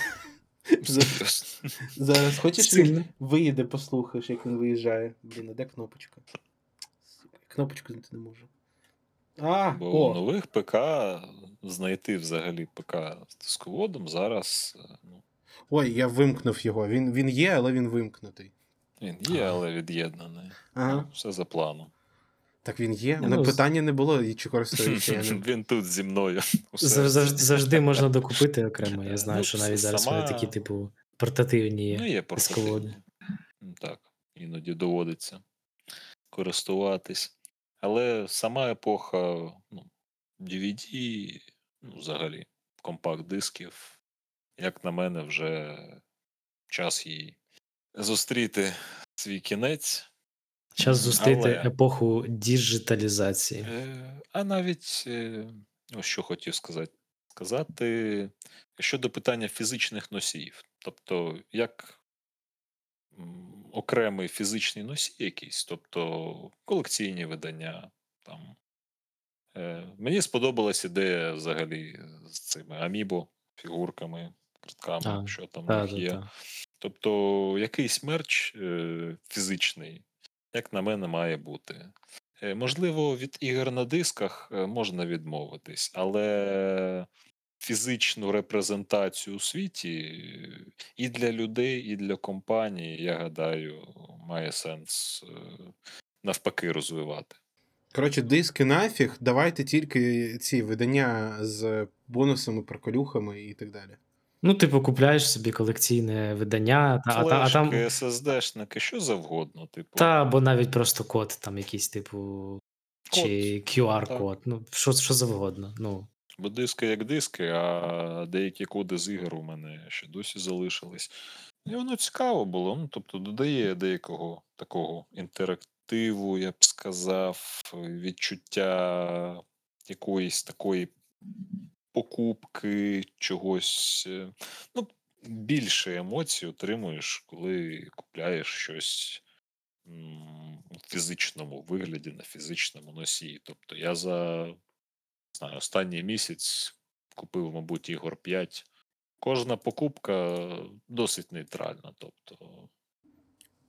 Зараз хочеш він виїде, послухаєш, як він виїжджає. Блін, а де кнопочка? Кнопочку знайти не можу. Бо у нових ПК знайти взагалі ПК з дисководом зараз... Ой, я вимкнув його. Він є, але він вимкнутий. Він є, але від'єднаний. Ага. Все за планом. Так він є? Ну, питання не було, і чи користується. Він тут зі мною. Завжди можна докупити окремо. Я знаю, що навіть зараз вони такі, типу, портативні. Ну, є портативні. Так, іноді доводиться користуватись. Але сама епоха DVD, взагалі, компакт-дисків, як на мене, вже час її зустріти свій кінець. Час зустріти епоху діджиталізації. А навіть, що хотів сказати щодо питання фізичних носіїв. Тобто, як окремий фізичний носій якийсь, тобто колекційні видання. Там. Мені сподобалась ідея взагалі з цими амібо, фігурками, картками, що там є. Тобто, якийсь мерч фізичний, як на мене, має бути. Можливо, від ігор на дисках можна відмовитись, але фізичну репрезентацію у світі і для людей, і для компаній, я гадаю, має сенс навпаки розвивати. Коротше, диски нафіг, давайте тільки ці видання з бонусами, приколюхами і так далі. Ну, ти купляєш собі колекційне видання, флешки, там... SSD-шники, що завгодно, типу. Та, або навіть просто код, там якийсь, типу, код. Чи QR-код, ну, що завгодно, ну. Бо диски як диски, а деякі коди з ігор у мене ще досі залишились. І воно цікаво було, ну, тобто, додає деякого такого інтерактиву, я б сказав, відчуття якоїсь такої покупки чогось, ну, більше емоцій отримуєш, коли купляєш щось у фізичному вигляді, на фізичному носії. Тобто я останній місяць купив, мабуть, ігор 5. Кожна покупка досить нейтральна, тобто.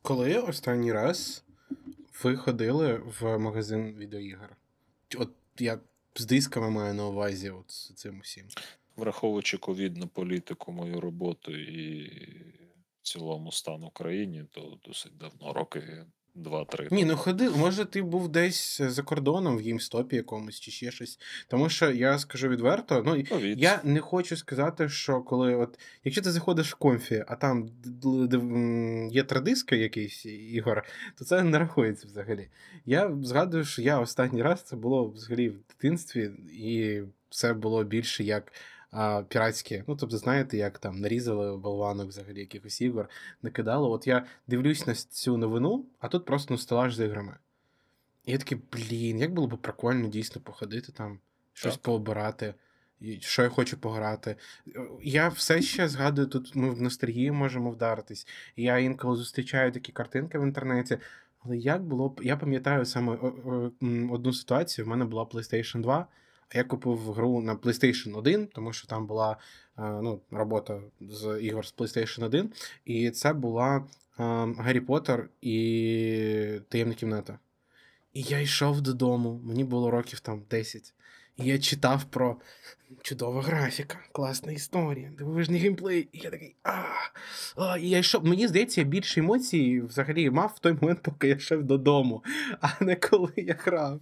Коли останній раз ви ходили в магазин відеоігор? От я з дисками маю на увазі, от з цим усім. Враховуючи ковідну політику, мою роботу і в цілому стан України, то досить давно, роки 2-3. Ні, ну ходи, може ти був десь за кордоном в геймстопі якомусь чи ще щось. Тому що я скажу відверто, я не хочу сказати, що коли от, якщо ти заходиш в Комфі, а там є 3 диски якісь ігор, то це не рахується взагалі. Я згадую, що я останній раз, це було взагалі в дитинстві, і це було більше як піратські, ну, тобто, знаєте, як там нарізали болванок взагалі якихось ігор, накидали. От я дивлюсь на цю новину, а тут просто стелаж з іграми. І я такий, блін, як було б прикольно дійсно походити там, щось пообирати, що я хочу пограти. Я все ще згадую, тут ми в ностальгію можемо вдаритись. Я інколи зустрічаю такі картинки в інтернеті, але як було б... Я пам'ятаю саме одну ситуацію, в мене була PlayStation 2, я купив гру на PlayStation 1, тому що там була робота з ігор з PlayStation 1, і це була Гаррі Поттер і Таємна кімната. І я йшов додому, мені було років там 10, і я читав про чудова графіка, класна історія, дивовижний геймплей, і я такий, і я йшов, мені здається, більше емоцій взагалі мав в той момент, поки я йшов додому, а не коли я грав.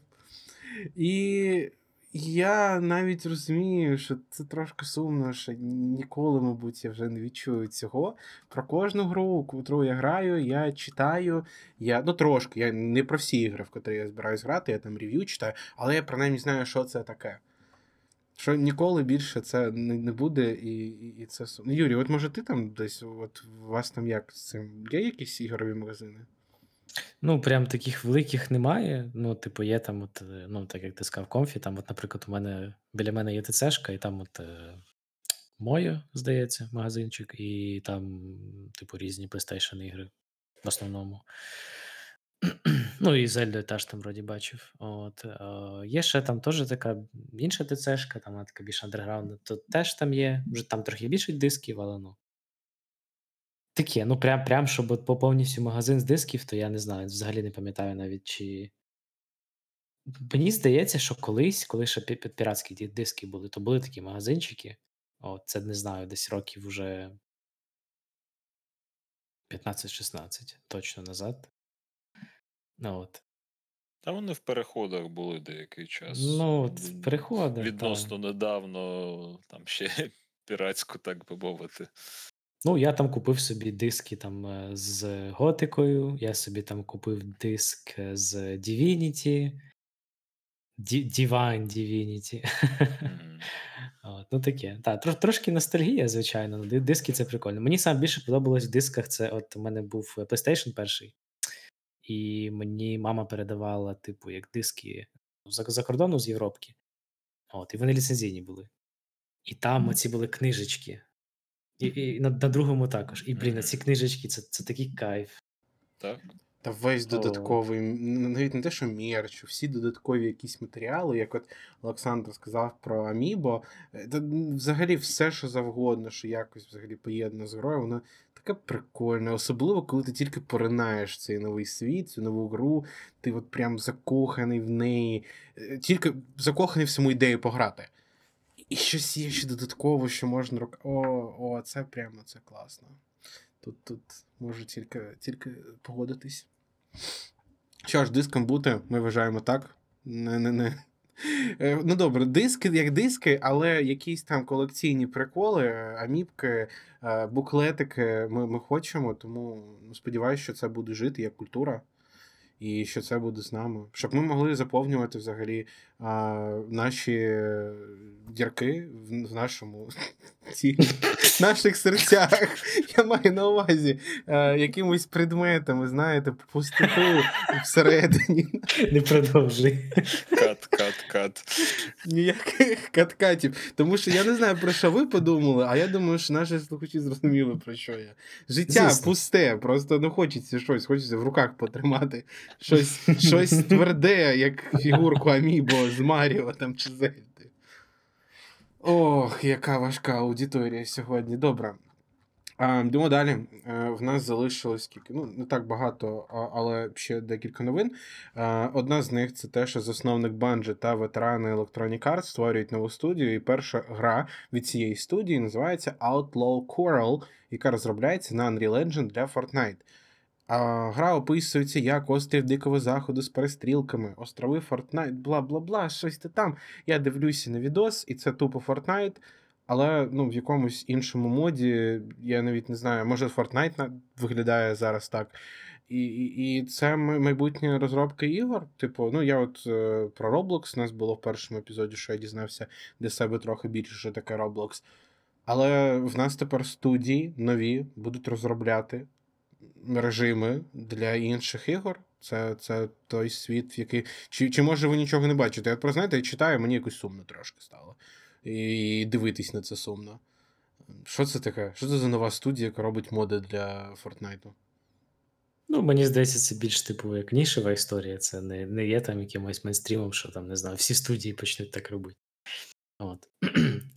І Я навіть розумію, що це трошки сумно, що ніколи, мабуть, я вже не відчую цього. Про кожну гру, яку я граю, я читаю, трошки, я не про всі ігри, в котрі я збираюсь грати, я там рев'ю читаю, але я принаймні знаю, що це таке. Що ніколи більше це не буде, і це сумно. Юрій, от може ти там десь, от у вас там як з цим, є якісь ігрові магазини? Ну, прям таких великих немає. Ну, типу, є там, от, ну, так як ти сказав, Комфі, там, от, наприклад, у мене, біля мене є ТЦшка, і там, от, Моя, здається, магазинчик, і там, типу, різні PlayStation ігри в основному. Ну, і Зельду теж там, вроді, бачив. От. Є ще там теж така інша ТЦшка, там, вона така більш андерграундна, то теж там є. Вже там трохи більше дисків, але, ну. Таке, ну прям, щоб повністю магазин з дисків, то я не знаю, взагалі не пам'ятаю навіть, чи... Мені здається, що колись, коли ще піратські диски були, то були такі магазинчики, от, це, не знаю, десь років уже 15-16, точно назад. От. Та вони в переходах були деякий час. Ну, от, в переходах, відносно та. Недавно, там ще піратську, так би мовити. Ну, я там купив собі диски там з Готикою, я собі там купив диск з Divinity, Divine Divinity. От, ну таке. Та, трошки ностальгія, звичайно, диски це прикольно. Мені саме більше подобалось в дисках, це от у мене був PlayStation перший, і мені мама передавала, типу, як диски за кордону з Європки. От, і вони ліцензійні були. І там оці були книжечки. І на другому також. І, блін, ці книжечки, це такий кайф. Так. Та весь додатковий, навіть не те, що мерч, всі додаткові якісь матеріали, як от Олександр сказав про Амібо, взагалі все, що завгодно, що якось взагалі поєднано з грою, воно таке прикольне. Особливо, коли ти тільки поринаєш цей новий світ, цю нову гру, ти от прям закоханий в неї, тільки закоханий в саму ідею пограти. І щось є ще додатково, що можна О, це прямо, це класно. Тут можу тільки погодитись. Що ж, диском бути, ми вважаємо так. Не. Ну добре, диски як диски, але якісь там колекційні приколи, амібки, буклетики ми хочемо, тому сподіваюся, що це буде жити як культура. І що це буде з нами. Щоб ми могли заповнювати взагалі наші дірки в нашому наших серцях. Я маю на увазі якимось предметами, знаєте, пустоту всередині. Не продовжуй. Кат. Ніяких кат-катів. Тому що я не знаю, про що ви подумали, а я думаю, що наші слухачі зрозуміли, про що я. Життя пусте, просто не хочеться щось, хочеться в руках потримати. Щось тверде, як фігурку Амібо з Маріо там чи Зельди. Ох, яка важка аудиторія сьогодні. Добре. Йдемо далі. В нас залишилось скільки? Ну, не так багато, але ще декілька новин. Одна з них – це те, що засновник Bungie та ветерани Electronic Arts створюють нову студію. І перша гра від цієї студії називається Outlaw Quarrel, яка розробляється на Unreal Engine для Fortnite. Гра описується як острів Дикого Заходу з перестрілками, острови Fortnite, бла-бла-бла, щось ти там. Я дивлюся на відос, і це тупо Fortnite, але ну, в якомусь іншому моді, я навіть не знаю, може Fortnite виглядає зараз так. І це майбутні розробки ігор. Типу, ну я от про Roblox, у нас було в першому епізоді, що я дізнався для себе трохи більше, що таке Roblox. Але в нас тепер студії нові будуть розробляти режими для інших ігор. Це той світ, в який... Чи може ви нічого не бачите? Я просто, знаєте, я читаю, мені якось сумно трошки стало. І дивитись на це сумно. Що це таке? Що це за нова студія, яка робить моди для Фортнайту? Ну, мені здається, це більш, типу, як нішева історія. Це не є там якимось мейнстрімом, що там, не знаю, всі студії почнуть так робити. От.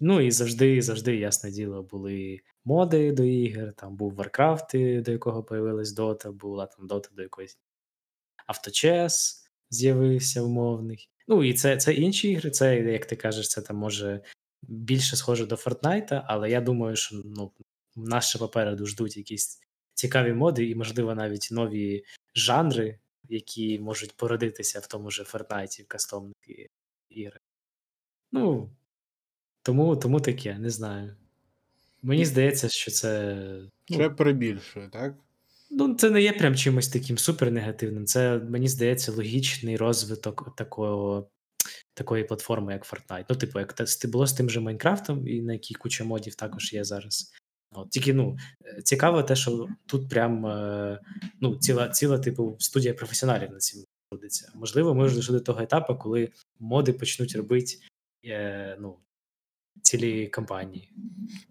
Ну і завжди, ясне діло, були моди до ігор, там був Warcraft, до якого появилась Dota, була там Dota до якоїсь Авточес з'явився умовних. Ну і це інші ігри, це, як ти кажеш, це там може більше схоже до Fortnite, але я думаю, що ну, нас ще попереду ждуть якісь цікаві моди і, можливо, навіть нові жанри, які можуть породитися в тому же Fortnite, в кастомних іграх. Ну, тому таке, не знаю. Мені здається, що це... Це перебільшує, так? Ну, це не є прям чимось таким супернегативним. Це, мені здається, логічний розвиток такої платформи, як Fortnite. Ну, типу, як це було з тим же Майнкрафтом, і на якій куча модів також є зараз. От, тільки, ну, цікаво те, що тут прям, ну, ціла, типу, студія професіоналів на цьому трудиться. Можливо, ми вже дійшли до того етапу, коли моди почнуть робити, ну, цілі кампанії.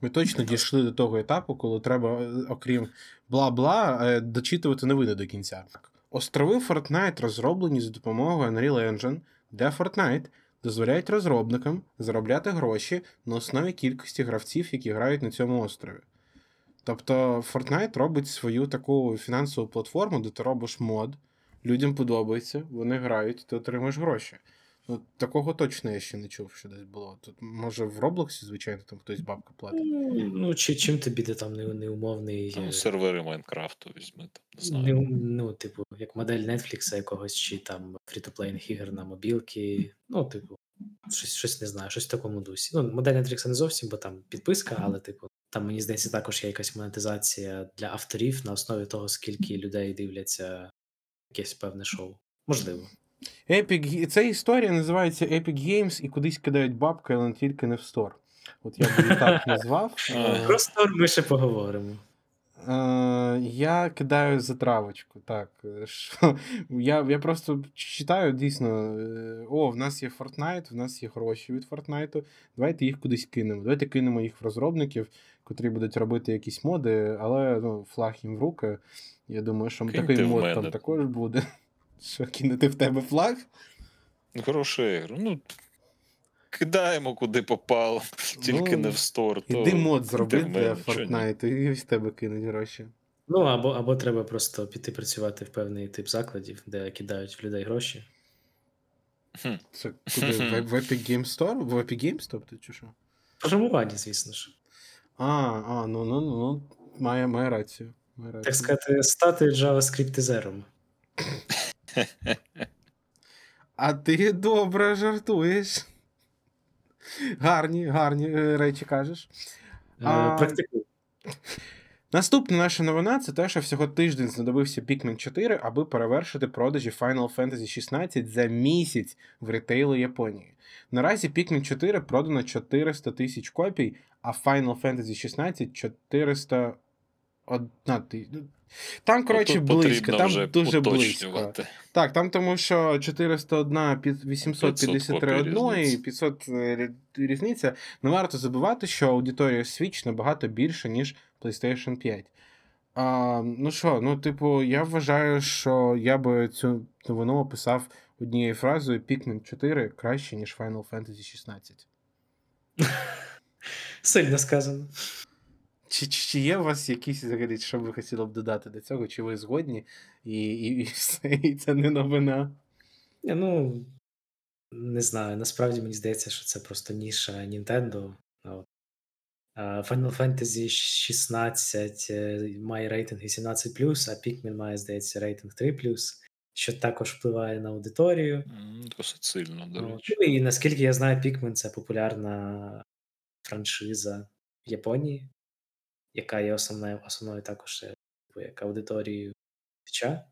Ми точно дійшли до того етапу, коли треба, окрім бла-бла, дочитувати новини до кінця. Острови Fortnite розроблені за допомогою Unreal Engine, де Fortnite дозволяють розробникам заробляти гроші на основі кількості гравців, які грають на цьому острові. Тобто Fortnite робить свою таку фінансову платформу, де ти робиш мод, людям подобається, вони грають, ти отримуєш гроші. Ну, такого точно я ще не чув, що десь було. Тут, може, в Роблоксі, звичайно, там хтось бабку платить. Ну, чи чим тобі де там неумовний... Ну, сервери Майнкрафту візьми, там, не знаю. Ну, типу, як модель Нетфлікса якогось, чи там фрі-то-плейних ігор на мобілки. Ну, типу, щось не знаю, щось в такому дусі. Ну, модель Нетфлікса не зовсім, бо там підписка, але, типу, там, мені здається, також є якась монетизація для авторів на основі того, скільки людей дивляться якесь певне шоу. Можливо. Epic... Ця історія називається Epic Games і кудись кидають бабки, але тільки не в Store. От я б її так назвав. Про Store ми ще поговоримо. Я кидаю затравочку, так. Я просто читаю, дійсно, в нас є Fortnite, в нас є гроші від Fortnite, давайте їх кудись кинемо. Давайте кинемо їх в розробників, котрі будуть робити якісь моди, але флаг їм в руки. Я думаю, що такий мод там також буде. Що, кинути в тебе флаг? Хороша ігра. Ну, кидаємо куди попало, тільки не в Store. Іди мод зроби для Fortnite, і в тебе кинуть гроші. Ну, або треба просто піти працювати в певний тип закладів, де кидають в людей гроші. Це куди? В Epic Games Store? В Epic Games, тобто, чи що? Програмування, звісно ж. Ну. Має рацію. Так сказати, стати JavaScript-ізером. А ти добре жартуєш. Гарні речі кажеш. Практикуй. Наступна наша новина – це те, що всього тиждень знадобився Pikmin 4, аби перевершити продажі Final Fantasy XVI за місяць в ритейлу Японії. Наразі Pikmin 4 продано 400 000 копій, а Final Fantasy XVI 401 000. Там, коротше, близько, там дуже близько. Так, там тому, що 401, 853 одної, 500 різниця. Не варто забувати, що аудиторія Switch набагато більша, ніж PlayStation 5. Я вважаю, що я би цю новину описав однією фразою: Pikmin 4 краще, ніж Final Fantasy 16. Сильно сказано. Чи є у вас якісь, взагалі, що ви хотіли б додати до цього? Чи ви згодні? І це не новина? Не знаю. Насправді, мені здається, що це просто ніша Nintendo. Final Fantasy 16 має рейтинг 18+, а Pikmin має, здається, рейтинг 3+, що також впливає на аудиторію. Досить сильно, до речі. І, наскільки я знаю, Pikmin – це популярна франшиза в Японії, яка є основною також як аудиторією Твіча.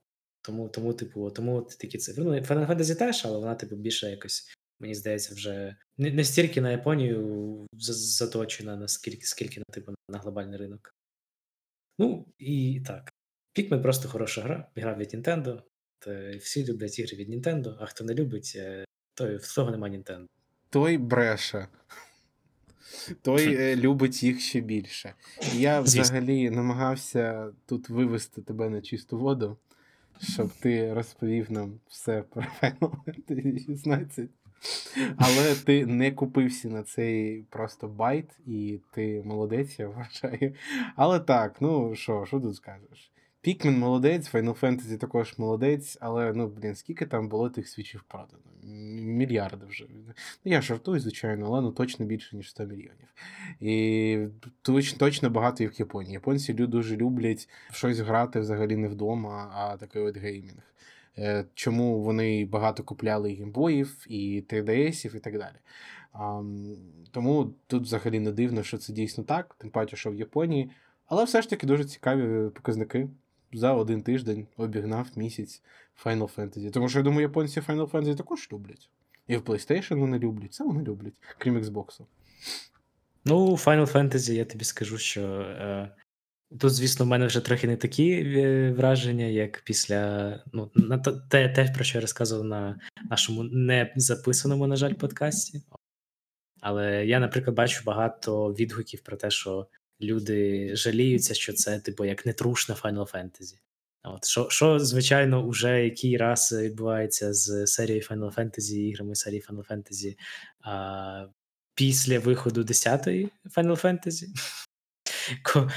Тому такі цифри. Ну, Final Fantasy теж, але вона більше якось, мені здається, вже не стільки на Японію заточена, скільки на глобальний ринок. Ну, і так. Pikmin просто хороша гра від Nintendo. Всі люблять ігри від Nintendo, а хто не любить, той в того нема Nintendo. Той бреше. Той любить їх ще більше. Я взагалі намагався тут вивести тебе на чисту воду, щоб ти розповів нам все про Final Fantasy 16. Але ти не купився на цей просто байт, і ти молодець, я вважаю. Але так, що тут скажеш? Pikmin молодець, Final Fantasy також молодець, але, скільки там було тих свічів продано? Мільярди вже. Я жартую, звичайно, але, точно більше, ніж 100 мільйонів. І точно багато і в Японії. Японці дуже люблять щось грати взагалі не вдома, а такий от геймінг. чому вони багато купляли геймбоїв, і 3DS-ів, і так далі. Тому тут взагалі не дивно, що це дійсно так, тим паче, що в Японії. Але все ж таки дуже цікаві показники. За один тиждень обігнав місяць Final Fantasy. Тому що, я думаю, японці Final Fantasy також люблять. І в PlayStation вони люблять, це вони люблять, крім Xbox. Ну, Final Fantasy, я тобі скажу, що тут, звісно, в мене вже трохи не такі враження, як після... Ну, на те, про що я розказував на нашому не записаному, на жаль, подкасті. Але я, наприклад, бачу багато відгуків про те, що люди жаліються, що це, типу, як нетрушне Final Fantasy. От, що, звичайно, уже який раз відбувається з серією Final Fantasy, іграми серії Final Fantasy після виходу 10-ї Final Fantasy.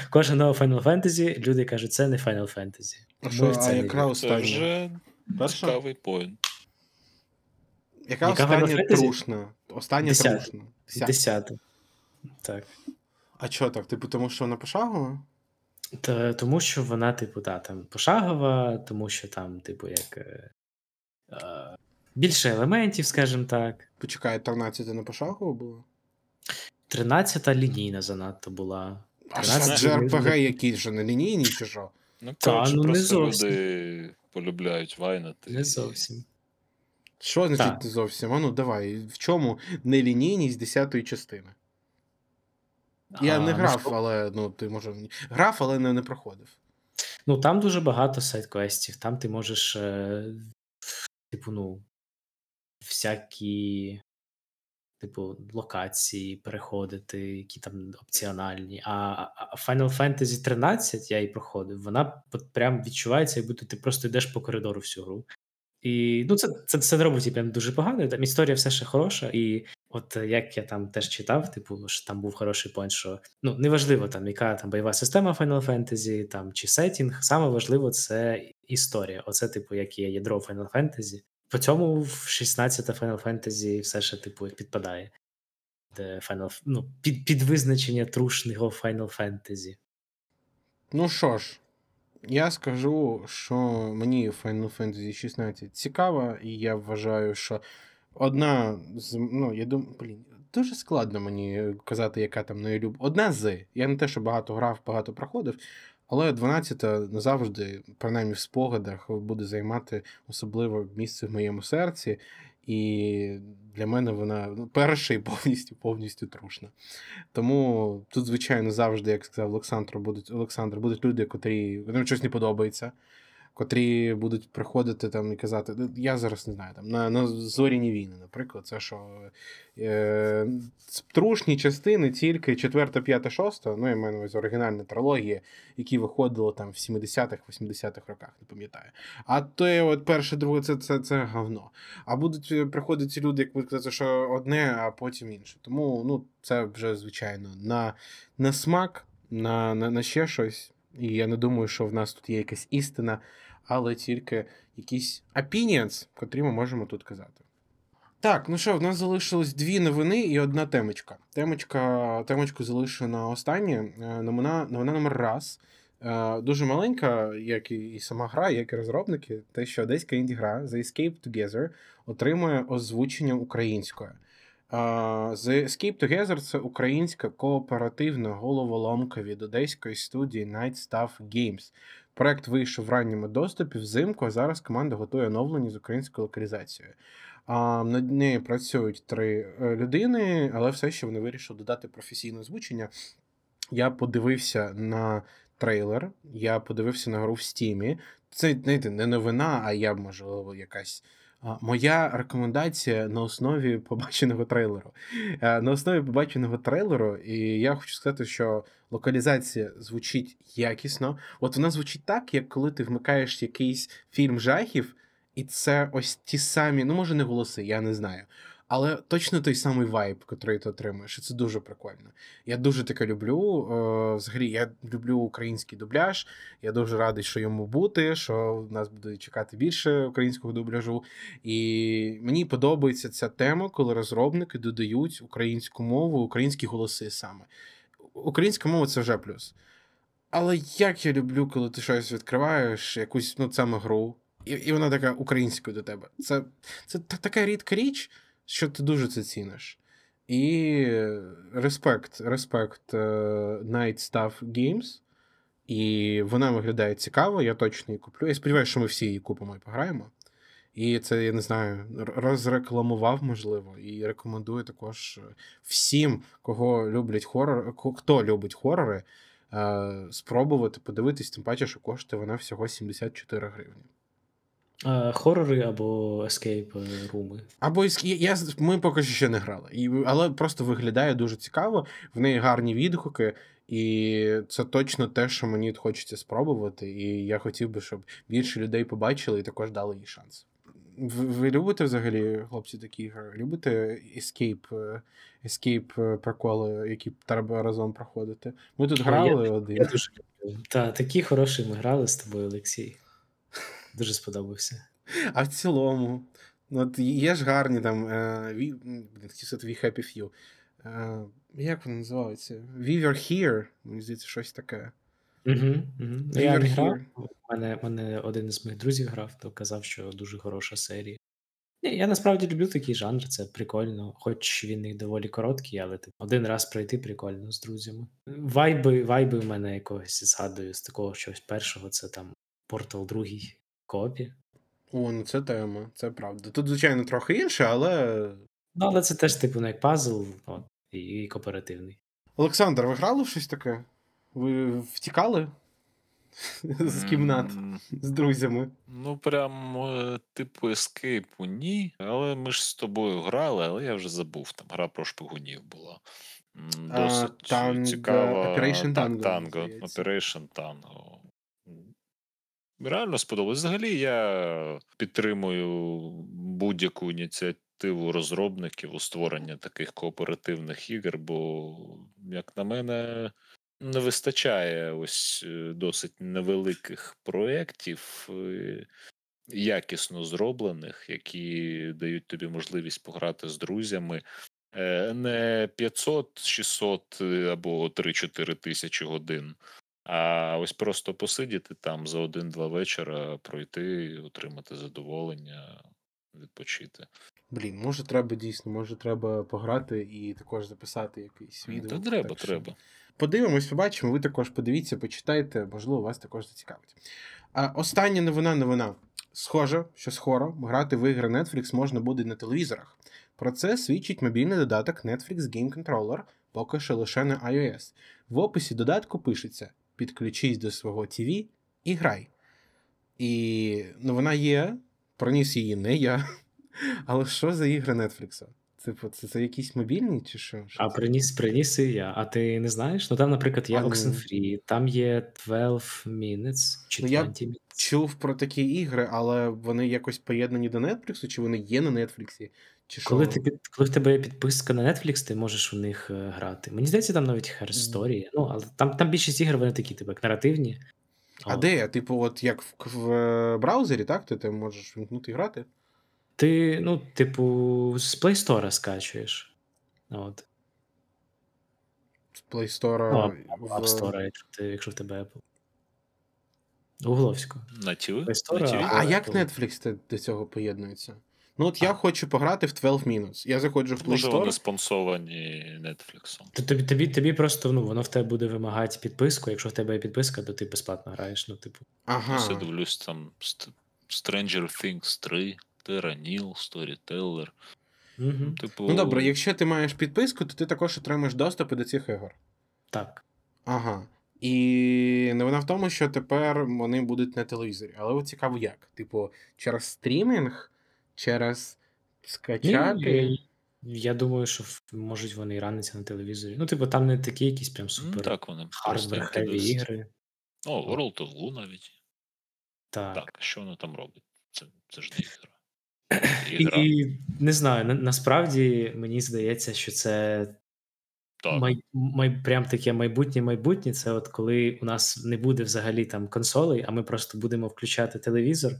Кожен новий Final Fantasy, люди кажуть, це не Final Fantasy. Яка вже цікавий поінт. Яка остання трушна? Остання трушна. 10-та. Так. А чого так? Типу, тому що вона пошагова? Тому що вона, типу, там пошагова, тому що там, типу, як більше елементів, скажімо так. Почекай, 13-та не пошагова була? 13-та лінійна занадто була. А що, JRPG якісь же не лінійні, чи що? Ну, коротше, ну, просто люди полюбляють вайнати. Не зовсім. Що значить не зовсім? А ну, давай, в чому нелінійність 10-ї частини? Я не грав, але, ну, ти, може, грав, але не проходив. Ну, там дуже багато сайт-квестів. Там ти можеш, типу, ну, всякі, типу, локації переходити, які там опціональні. А Final Fantasy 13, я її проходив, вона прям відчувається, якби ти просто йдеш по коридору всю гру. І, ну, це робить її прям дуже погано. Там історія все ще хороша, і от як я там теж читав, типу, що там був хороший поінт, що, ну, неважливо там, яка там бойова система Final Fantasy, там, чи сеттінг, саме важливо це історія. Оце, типу, як є ядро Final Fantasy. По цьому в 16-та Final Fantasy все ще, типу, підпадає. Де Final, ну, під визначення трушного Final Fantasy. Ну, що ж. Я скажу, що мені Final Fantasy 16 цікава, і я вважаю, що одна з... Ну, я думаю, дуже складно мені казати, яка там найулюблена. Одна з. Я не те, що багато грав, багато проходив, але 12-та назавжди, принаймні в спогадах, буде займати особливе місце в моєму серці. І для мене вона перша і повністю трушна. Тому тут, звичайно, завжди, як сказав Олександр, будуть люди, котрі щось не подобається, котрі будуть приходити там і казати, я зараз не знаю, там на Зоряні війни, наприклад, це що трушні частини тільки 4, 5, 6, ну я маю ось оригінальна трилогія, які виходило там в 70-х, 80-х роках, не пам'ятаю. А то от перше, друге, це говно. А будуть приходити люди, як будуть казати, що одне, а потім інше. Тому, ну, це вже, звичайно, на смак, на ще щось. І я не думаю, що в нас тут є якась істина, але тільки якісь opinions, котрі ми можемо тут казати. Так, ну що, в нас залишилось дві новини і одна темочка. Темочку залишу на останнє. Новина номер раз. Дуже маленька, як і сама гра, як і розробники, те, що одеська інді-гра The Escape Together отримує озвучення українською. The Escape Together – це українська кооперативна головоломка від одеської студії Nightstaff Games. Проект вийшов в ранньому доступі взимку, а зараз команда готує оновлення з українською локалізацією. Над нею працюють 3 людини, але все ще вони вирішили додати професійне озвучення. Я подивився на трейлер, я подивився на гру в Steam. Це, знаєте, не новина, а я, можливо, якась... Моя рекомендація на основі побаченого трейлеру. На основі побаченого трейлеру, і я хочу сказати, що локалізація звучить якісно. От вона звучить так, як коли ти вмикаєш якийсь фільм жахів, і це ось ті самі, ну, може, не голоси, я не знаю. Але точно той самий вайб, який ти отримуєш, і це дуже прикольно. Я дуже таке люблю, взагалі, я люблю український дубляж, я дуже радий, що йому бути, що нас буде чекати більше українського дубляжу. І мені подобається ця тема, коли розробники додають українську мову, українські голоси саме. Українська мова – це вже плюс. Але як я люблю, коли ти щось відкриваєш, якусь, ну, саме гру, І вона така українською до тебе. Це така рідка річ, що ти дуже це ціниш. І респект Nightstaff Games. І вона виглядає цікаво, я точно її куплю. Я сподіваюся, що ми всі її купимо і пограємо. І це, я не знаю, розрекламував, можливо, і рекомендую також всім, хто любить хорори, спробувати подивитись, тим паче, що коштує вона всього 74 гривні. Хорори або ескейп-руми. Або ми поки що ще не грали, але просто виглядає дуже цікаво, в неї гарні відгуки, і це точно те, що мені хочеться спробувати, і я хотів би, щоб більше людей побачили і також дали їй шанс. Ви любите взагалі, хлопці, такі ігри? Любите ескейп-приколи, які треба разом проходити? Ми тут грали один. Такі хороші ми грали з тобою, Олексій. Дуже сподобався. А в цілому, от є ж гарні там We Happy Few. Як вони називаються? We Were Here, мені здається, щось таке. Я не грав. У мене один із моїх друзів грав, то казав, що дуже хороша серія. Я насправді люблю такий жанр, це прикольно. Хоч він і доволі короткий, але один раз пройти прикольно з друзями. Вайби в мене якогось згадую з такого щось першого, це там Портал 2. Копі. О, ну це тема, це правда. Тут, звичайно, трохи інше, але... Ну, але це теж, як пазл і кооперативний. Олександр, ви грали в щось таке? Ви втікали з кімнат з друзями? Ну, прям, типу, ескейпу ні, але ми ж з тобою грали, але я вже забув, там гра про шпигунів була. Досить цікава. Operation Tango. Реально сподобалось. Взагалі я підтримую будь-яку ініціативу розробників у створенні таких кооперативних ігор, бо, як на мене, не вистачає ось досить невеликих проєктів, якісно зроблених, які дають тобі можливість пограти з друзями. Не 500, 600 або 3-4 тисячі годин. А ось просто посидіти там за 1-2 вечора, пройти, отримати задоволення, відпочити. Блін, може треба пограти і також записати якийсь відео. Та треба. Подивимось, побачимо, ви також подивіться, почитайте, можливо, вас також зацікавить. А остання новина. Схоже, що скоро грати в ігри Netflix можна буде на телевізорах. Про це свідчить мобільний додаток Netflix Game Controller, поки що лише на iOS. В описі додатку пишеться: підключись до свого ТВ і грай. І новина є, проніс її не я. Але що за ігри Нетфлікса? Типу, це якісь мобільні чи що? А приніс і я. А ти не знаєш? Ну там, наприклад, є Oxenfree, там є 12 Minutes чи 20 Minutes. Чув про такі ігри, але вони якось поєднані до Нетфліксу, чи вони є на Нетфліксі? Коли в тебе є підписка на Netflix, ти можеш у них грати. Мені здається, там навіть Hearthstone. Ну, але там більшість ігор, вони такі, наративні. А де? Типу, от як в браузері, так? Ти можеш вимкнути і грати? Ти, з Play Store скачуєш. От. З Play Store... Ну, App Store, якщо в тебе Apple. Угловсько. На TV? А як Netflix до цього поєднується? Ну от я хочу пограти в 12 Minutes. Я заходжу в Play Store. Може вони спонсовані Netflixом. Тобі просто, воно в тебе буде вимагати підписку. Якщо в тебе є підписка, то ти безплатно граєш. Ага. Я дивлюсь там Stranger Things 3, Terranil, Storyteller. Угу. Ну добре, якщо ти маєш підписку, то ти також отримаєш доступ до цих ігор. Так. Ага. І новина в тому, що тепер вони будуть на телевізорі. Але от цікаво як. Через стрімінг? Через скачати. Я думаю, що можуть вони ранитися на телевізорі. Там не такі якісь прям супер. Так, вони хардверхеві ігри. О, World of Goo навіть. Так, що воно там робить? Це ж не ігра. І не знаю, насправді мені здається, що це прям таке майбутнє. Це от коли у нас не буде взагалі там консолей, а ми просто будемо включати телевізор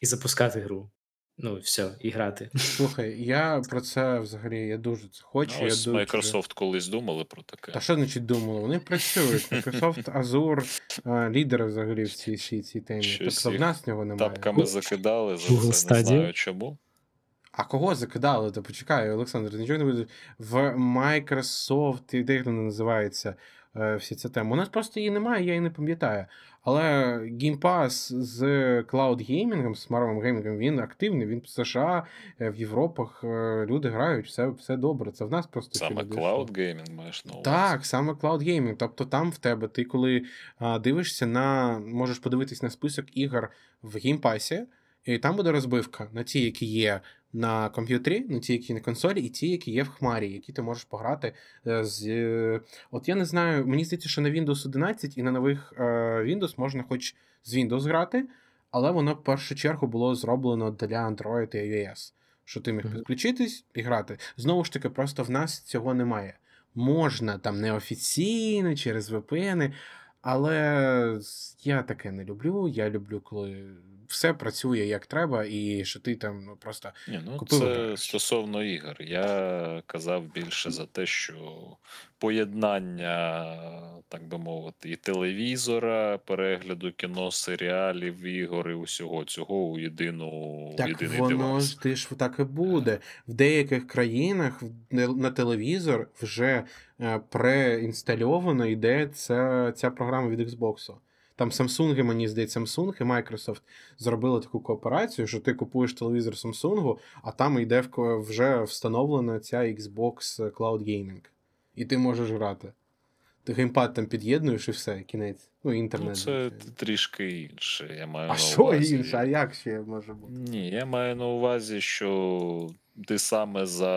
і запускати гру. ну, все, і грати. Слухай, я про це взагалі, я дуже це хочу. Ну, ось Microsoft колись думали про таке. Та що значить думали? Вони працюють. Microsoft, Azure, лідери взагалі в цій темі. Щось тобто в нас нього немає. Тапками закидали, за Google це Stadia. Не знаю чому. А кого закидали? Та почекай, Олександр, нічого не буде. В Microsoft, де їх не називається, всі ця тема. У нас просто її немає, я її не пам'ятаю. Але Game Pass з Cloud Gaming, з смаровим геймінгом, він активний, він в США, в Європах, люди грають, все добре. Це в нас просто... Саме Cloud Gaming маєш на увазі? Так, саме Cloud Gaming. Тобто там в тебе, ти коли дивишся на... Можеш подивитись на список ігор в Game Passі, і там буде розбивка на ті, які є на комп'ютері, на ті, які на консолі, і ті, які є в хмарі, які ти можеш пограти з... От я не знаю, мені здається, що на Windows 11 і на нових Windows можна хоч з Windows грати, але воно в першу чергу було зроблено для Android і iOS, що ти міг підключитись і грати. Знову ж таки, просто в нас цього немає. Можна там неофіційно, через VPN, але я таке не люблю. Я люблю, коли все працює як треба, і що ти там просто купив. Це стосовно ігор. Я казав більше за те, що поєднання, так би мовити, і телевізора, перегляду кіно, серіалів, ігор і усього цього у єдину, так єдиний девайс. Так воно ж ти ж так і буде. В деяких країнах на телевізор вже преінстальовано йде ця програма від Xbox'у. Там Samsung, мені здається, Samsung і Microsoft зробили таку кооперацію, що ти купуєш телевізор Samsung, а там йде вже встановлена ця Xbox Cloud Gaming. І ти можеш грати. Ти геймпад там під'єднуєш і все, кінець. Ну, інтернет. Ну, це трішки інше, я маю на увазі. А що інше? А як ще може бути? Ні, я маю на увазі, що ти саме за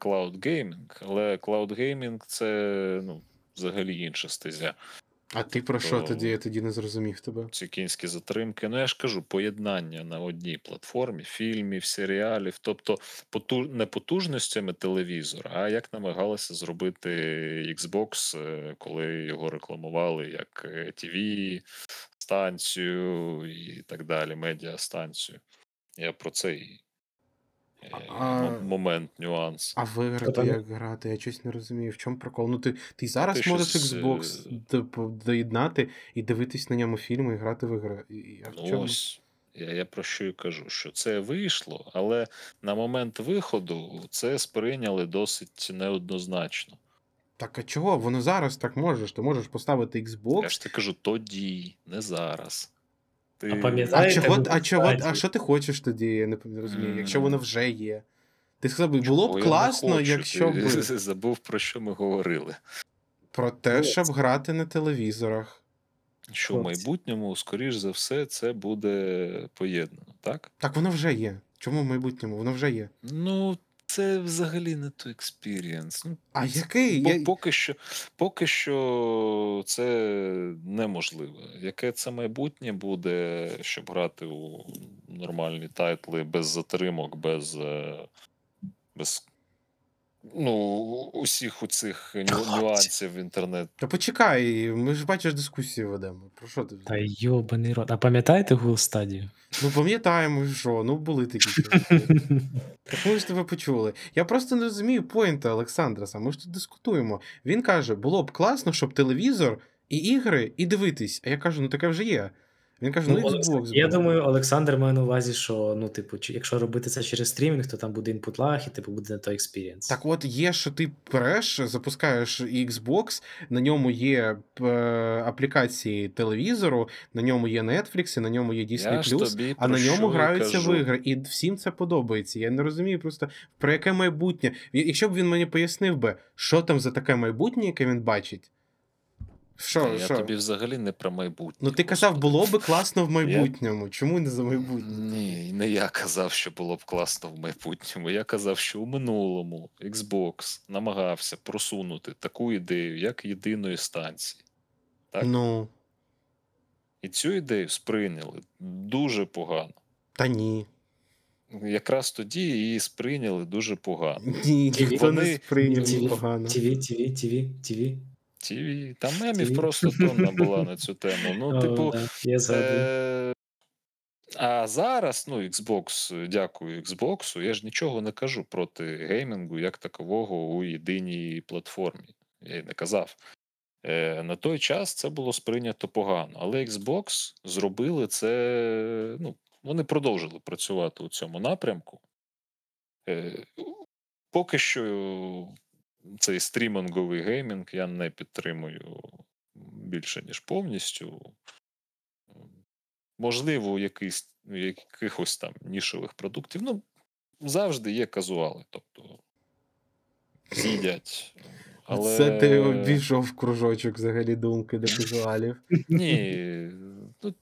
Cloud Gaming, але Cloud Gaming це, взагалі інша стезя. А ти про що тоді? Я тоді не зрозумів тебе. Ці кінські затримки. Я ж кажу, поєднання на одній платформі, фільмів, серіалів. Тобто не потужностями телевізора, а як намагалися зробити Xbox, коли його рекламували як TV, станцію і так далі, медіастанцію. Я про це і... момент, нюанс. А виграти, як грати? Я щось не розумію. В чому прикол? Ти зараз ти можеш Xbox доєднати і дивитись на ньому фільми, і грати в ігри. Ось. Я про що і кажу, що це вийшло, але на момент виходу це сприйняли досить неоднозначно. Так, а чого? Воно зараз так можеш. Ти можеш поставити Xbox. Я ж ти кажу, тоді, не зараз. А що ти хочеш тоді, я не розумію, якщо воно вже є? Ти сказав, було б класно, якщо б... Забув, про що ми говорили. Про те, щоб грати на телевізорах. Що в майбутньому, скоріш за все, це буде поєднано, так? Так воно вже є. Чому в майбутньому? Воно вже є. Це взагалі не той експірієнс. А який? Поки що це неможливо. Яке це майбутнє буде, щоб грати у нормальні тайтли без затримок, без усіх оцих нюансів в інтернет. Та почекай, ми ж бачиш дискусії ведемо. Про що ти? Та йобаний рот. А пам'ятаєте Google Stadia? Пам'ятаємо, що, були такі. Так ми ж тебе почули. Я просто не розумію поінта Олександра, ми ж тут дискутуємо. Він каже, було б класно, щоб телевізор і ігри, і дивитись. А я кажу, таке вже є. Він каже, Xbox. Я думаю, Олександр має на увазі, що, якщо робити це через стрімінг, то там буде інпут лаг і, буде не той експірієнс. Так от є, що ти береш, запускаєш Xbox, на ньому є аплікації телевізору, на ньому є Netflix, на ньому є Disney+, а на ньому граються в ігри. І всім це подобається. Я не розумію просто, про яке майбутнє. Якщо б він мені пояснив би, що там за таке майбутнє, яке він бачить, Я тобі взагалі не про майбутнє. Ти казав, було би класно в майбутньому. Чому не за майбутнє? Ні, не я казав, що було б класно в майбутньому. Я казав, що у минулому Xbox намагався просунути таку ідею, як єдиної станції. Так? І цю ідею сприйняли дуже погано. Та ні. Якраз тоді її сприйняли дуже погано. Ні, ніхто не сприйняв погано. ТВ. Там мемів просто тонна була на цю тему. А зараз, ну, Xbox, дякую Xbox, я ж нічого не кажу проти геймінгу як такового у єдиній платформі. Я й не казав. На той час це було сприйнято погано. Але Xbox зробили це, ну, вони продовжили працювати у цьому напрямку. Поки що цей стрімінговий геймінг я не підтримую більше, ніж повністю. Можливо, якихось там нішових продуктів. Ну, завжди є казуали, тобто з'їдять. Але... Це ти обійшов кружочок взагалі думки до казуалів. Ні, тут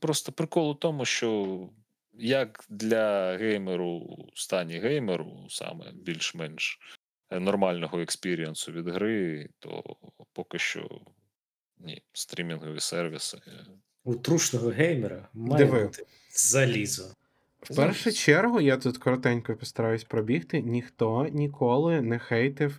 просто прикол у тому, що як для геймеру, стані геймеру, саме більш-менш нормального експірієнсу від гри, то поки що ні, стрімінгові сервіси. У трушного геймера має бути залізо. В першу чергу, я тут коротенько постараюсь пробігти, ніхто ніколи не хейтив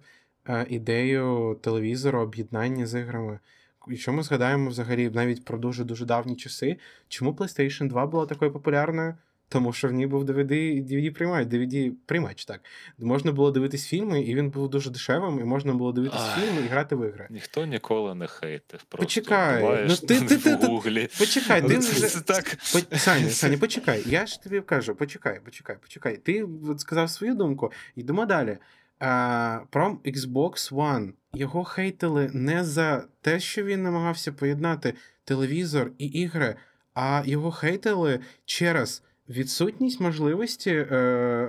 ідею телевізору об'єднання з іграми. І що ми згадаємо взагалі навіть про дуже-дуже давні часи, чому PlayStation 2 була такою популярною? Тому що в ній був DVD-приймач, так. Можна було дивитись фільми, і він був дуже дешевим, і можна було дивитись фільми і грати в ігри. Ніхто ніколи не хейтив. Просто почекай, ну ти в Гуглі. Почекай, ти вже... Так... Саня, почекай. Я ж тобі кажу, почекай. Ти сказав свою думку, йдемо далі. Про Xbox One. Його хейтили не за те, що він намагався поєднати телевізор і ігри, а його хейтили через... відсутність можливості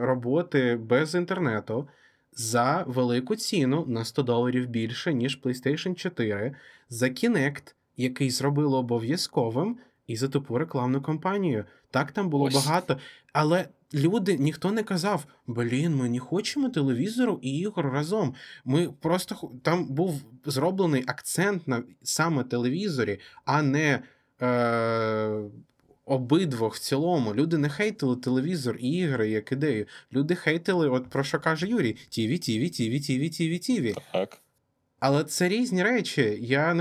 роботи без інтернету за велику ціну на $100 більше, ніж PlayStation 4, за Kinect, який зробило обов'язковим, і за тупу рекламну кампанію. Так, там було багато, але люди, ніхто не казав, ми не хочемо телевізору і ігор разом. Ми просто, там був зроблений акцент на саме телевізорі, а не... обидвох в цілому. Люди не хейтили телевізор і ігри як ідею. Люди хейтили, от про що каже Юрій, TV. Так. Але це різні речі. Я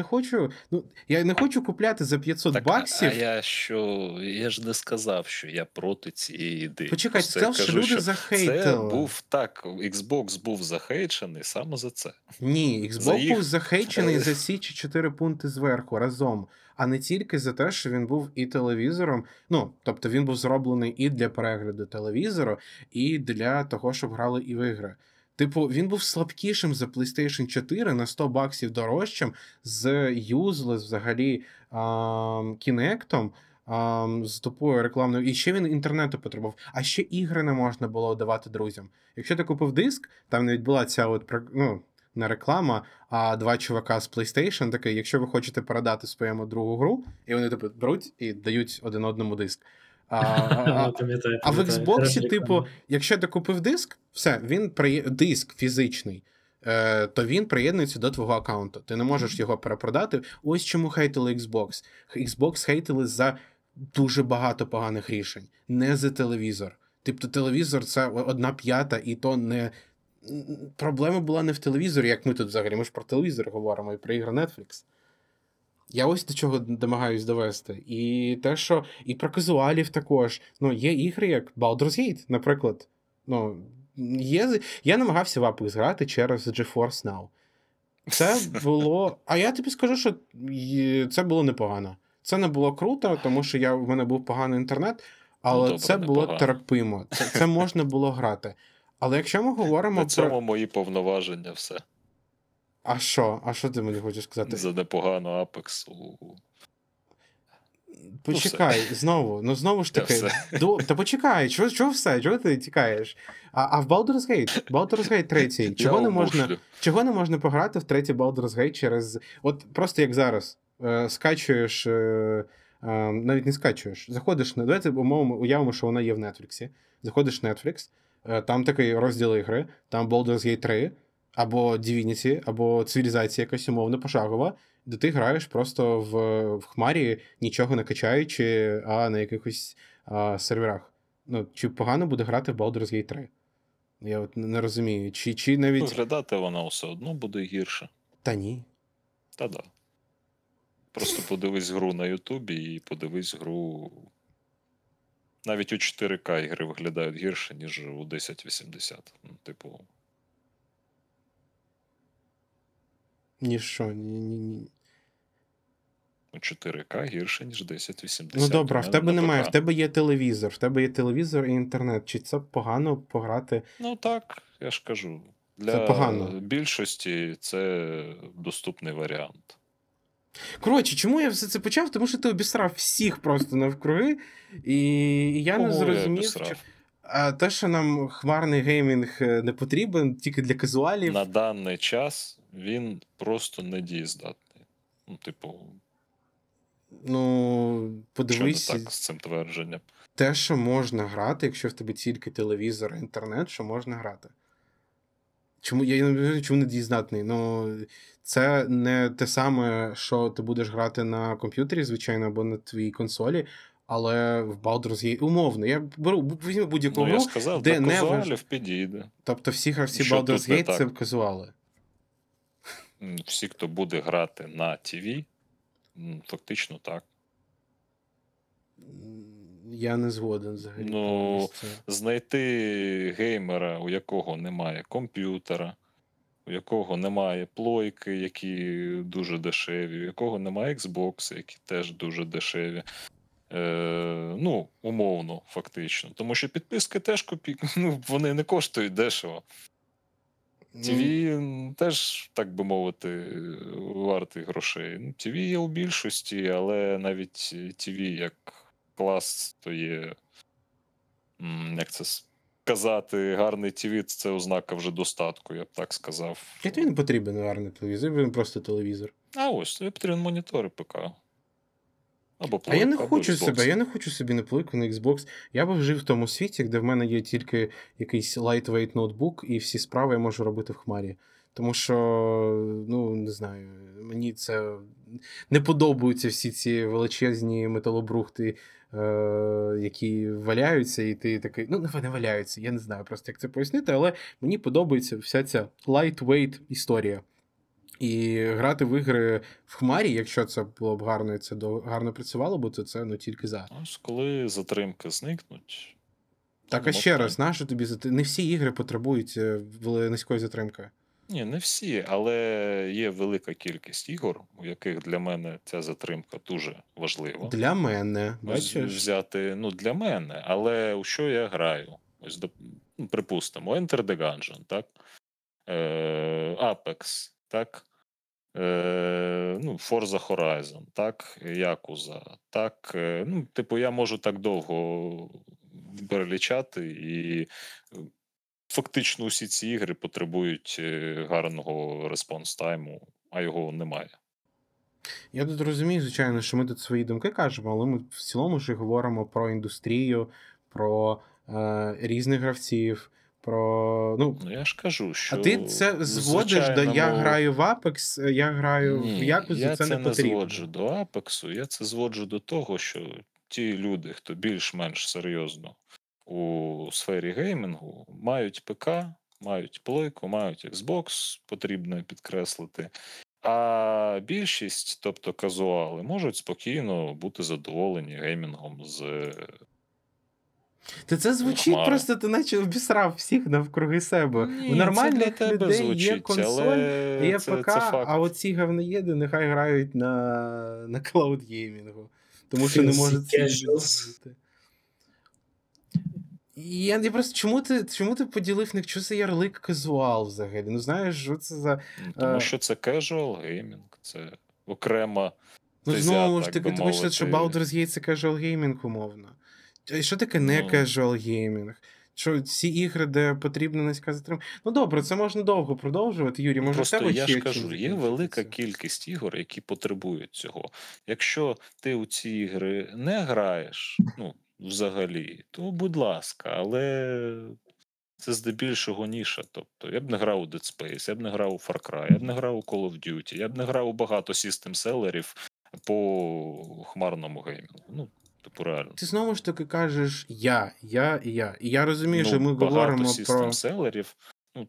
не хочу купляти за $500. Я ж не сказав, що я проти цієї ідеї. Почекай, ти сказав, що люди захейтили. Це був так, Xbox був захейчений саме за це. Ні, Xbox був захейчений за ці 4 пункти зверху разом, а не тільки за те, що він був і телевізором, ну, тобто він був зроблений і для перегляду телевізору, і для того, щоб грали і в ігри. Типу, він був слабкішим за PlayStation 4 на $100 дорожчим, з useless взагалі Kinect, з тупою рекламною. І ще він інтернету потребував. А ще ігри не можна було давати друзям. Якщо ти купив диск, там навіть була ця от, ну, не реклама, а два чувака з PlayStation такий, якщо ви хочете передати своєму другу гру, і вони типу беруть і дають один одному диск. А в Xboxі, типу, якщо ти купив диск, все, він диск фізичний, то він приєднується до твого аккаунту. Ти не можеш його перепродати. Ось чому хейтили Xbox. Xbox хейтили за дуже багато поганих рішень, не за телевізор. Тобто телевізор – це 1/5, і то не... Проблема була не в телевізорі, як ми тут взагалі. Ми ж про телевізор говоримо і про ігри Netflix. Я ось до чого намагаюсь довести. І те, що і про казуалів також. Ну, є ігри, як Baldur's Gate, наприклад. Ну, є... Я намагався в Apex грати через GeForce Now. Це було... А я тобі скажу, що це було непогано. Це не було круто, тому що в мене був поганий інтернет, але ну, добре, це було терпимо. Це можна було грати. Але якщо ми говоримо про... На цьому мої повноваження все. А що? А що ти мені хочеш сказати? За непогано Apex. Почекай, ну, знову. Ну, знову ж таки. Та почекай, чого все? Чого ти тікаєш? А в Baldur's Gate? Baldur's Gate 3. Чого не можна пограти в третій Baldur's Gate через... От просто як зараз. Скачуєш... Навіть не скачуєш. Заходиш на... Давайте уявимо, що вона є в Netflix. Заходиш в Netflix. Там такий розділ ігри. Там Baldur's Gate 3. Або Divinity, або цивілізація якась умовно пошагова, де ти граєш просто в хмарі, нічого не качаючи, а на якихось серверах. Ну, чи погано буде грати в Baldur's Gate 3? Я от не розумію. Чи навіть... Виглядати вона все одно буде гірше. Та ні. Та да. Просто подивись гру на Ютубі і подивись гру Навіть у 4К ігри виглядають гірше, ніж у 1080. Ну, типу... Ніщо, ні. 4К гірше, ніж 1080. Ну добре, в тебе немає, в тебе є телевізор. В тебе є телевізор і інтернет. Чи це погано пограти? Ну так, я ж кажу. Для більшості це доступний варіант. Коротше, чому я все це почав? Тому що ти обісрав всіх просто навкруги. І я не зрозумів, що... А те, що нам хмарний геймінг не потрібен, тільки для казуалів... На даний час він просто недієздатний. Ну, типу... Ну, подивись, так з цим твердженням. Те, що можна грати, якщо в тебе тільки телевізор, інтернет, що можна грати. Чому я не знаю, чому не дієздатний? Ну, це не те саме, що ти будеш грати на комп'ютері, звичайно, або на твоїй консолі, але в Baldur's Gate умовно. Я беру будь-яку гру, де не казуалів підійде. Тобто всі гравці Baldur's Gate це казуали. Всі, хто буде грати на ТВ, фактично так. Я не згоден взагалі. Ну, знайти геймера, у якого немає комп'ютера, у якого немає плойки, які дуже дешеві, у якого немає Xbox, які теж дуже дешеві. Ну, умовно, фактично. Тому що підписки теж вони не коштують дешево. ТВ теж, так би мовити, вартий грошей. Ну, ТВ є у більшості, але навіть ТВ як клас, то є, як це сказати, гарний ТВ – це ознака вже достатку, я б так сказав. І тобі не потрібен гарний телевізор, він просто телевізор. А ось, тобі потрібен монітор і ПК. Або плойка, а я не хочу себе, я не хочу собі на плойку, на Xbox. Я би жив в тому світі, де в мене є тільки якийсь lightweight ноутбук, і всі справи я можу робити в хмарі. Тому що, ну, не знаю, мені це... Не подобаються всі ці величезні металобрухти, які валяються, і ти такий... Ну, не валяються, я не знаю просто, як це пояснити, але мені подобається вся ця lightweight історія. І грати в ігри в хмарі, якщо це було б гарно і це гарно працювало, бо то це ну, тільки за. Ось коли затримки зникнуть... Так, а ще раз, нащо тобі затримки? Не всі ігри потребують низької затримки. Ні, не всі, але є велика кількість ігор, у яких для мене ця затримка дуже важлива. Для мене, бачиш? Взяти, ну, для мене, але у що я граю? Ось, припустимо, Enter the Gungeon, так? Apex, так? Ну, Forza Horizon, так? Yakuza, так? Ну, типу, я можу так довго перелічати і... Фактично усі ці ігри потребують гарного респонс-тайму, а його немає. Я тут розумію, звичайно, що ми тут свої думки кажемо, але ми в цілому ж говоримо про індустрію, про різних гравців, про... Ну, я ж кажу, що... А ти це зводиш до «я граю в Apex», «я граю в Yakuza», це не потрібно. Ні, я це не зводжу до Apex, я це зводжу до того, що ті люди, хто більш-менш серйозно у сфері геймінгу, мають ПК, мають плойку, мають Xbox, потрібно підкреслити. А більшість, тобто казуали, можуть спокійно бути задоволені геймінгом з... Та це звучить хмари. Просто ти наче обісрав всіх навкруги себе. Ні, в нормальних людей звучить, є консоль, є ПК, а оці гавноєди нехай грають на клауд-геймінгу. Тому що не можуть це зробити. Я просто, чому ти поділив, не чому це ярлик казуал взагалі? Ну знаєш, що це за... Тому що це casual gaming, це окрема... Ну знову ж таки, ти бачиш, що Baldur's Gate це casual gaming умовно. А що таке не casual gaming? Що всі ігри, де потрібно низька затримка? Ну добре, це можна довго продовжувати, Юрій, може в тебе ще... Просто я ж кажу, є велика кількість ігор, які потребують цього. Якщо ти у ці ігри не граєш, ну... взагалі, то будь ласка, але це здебільшого ніша. Тобто, я б не грав у Dead Space, я б не грав у Far Cry, я б не грав у Call of Duty, я б не грав у багато систем-селерів по хмарному геймінгу. Ну, типу реально. Ти знову ж таки кажеш я. І я розумію, що ми говоримо про... систем-селерів, ну,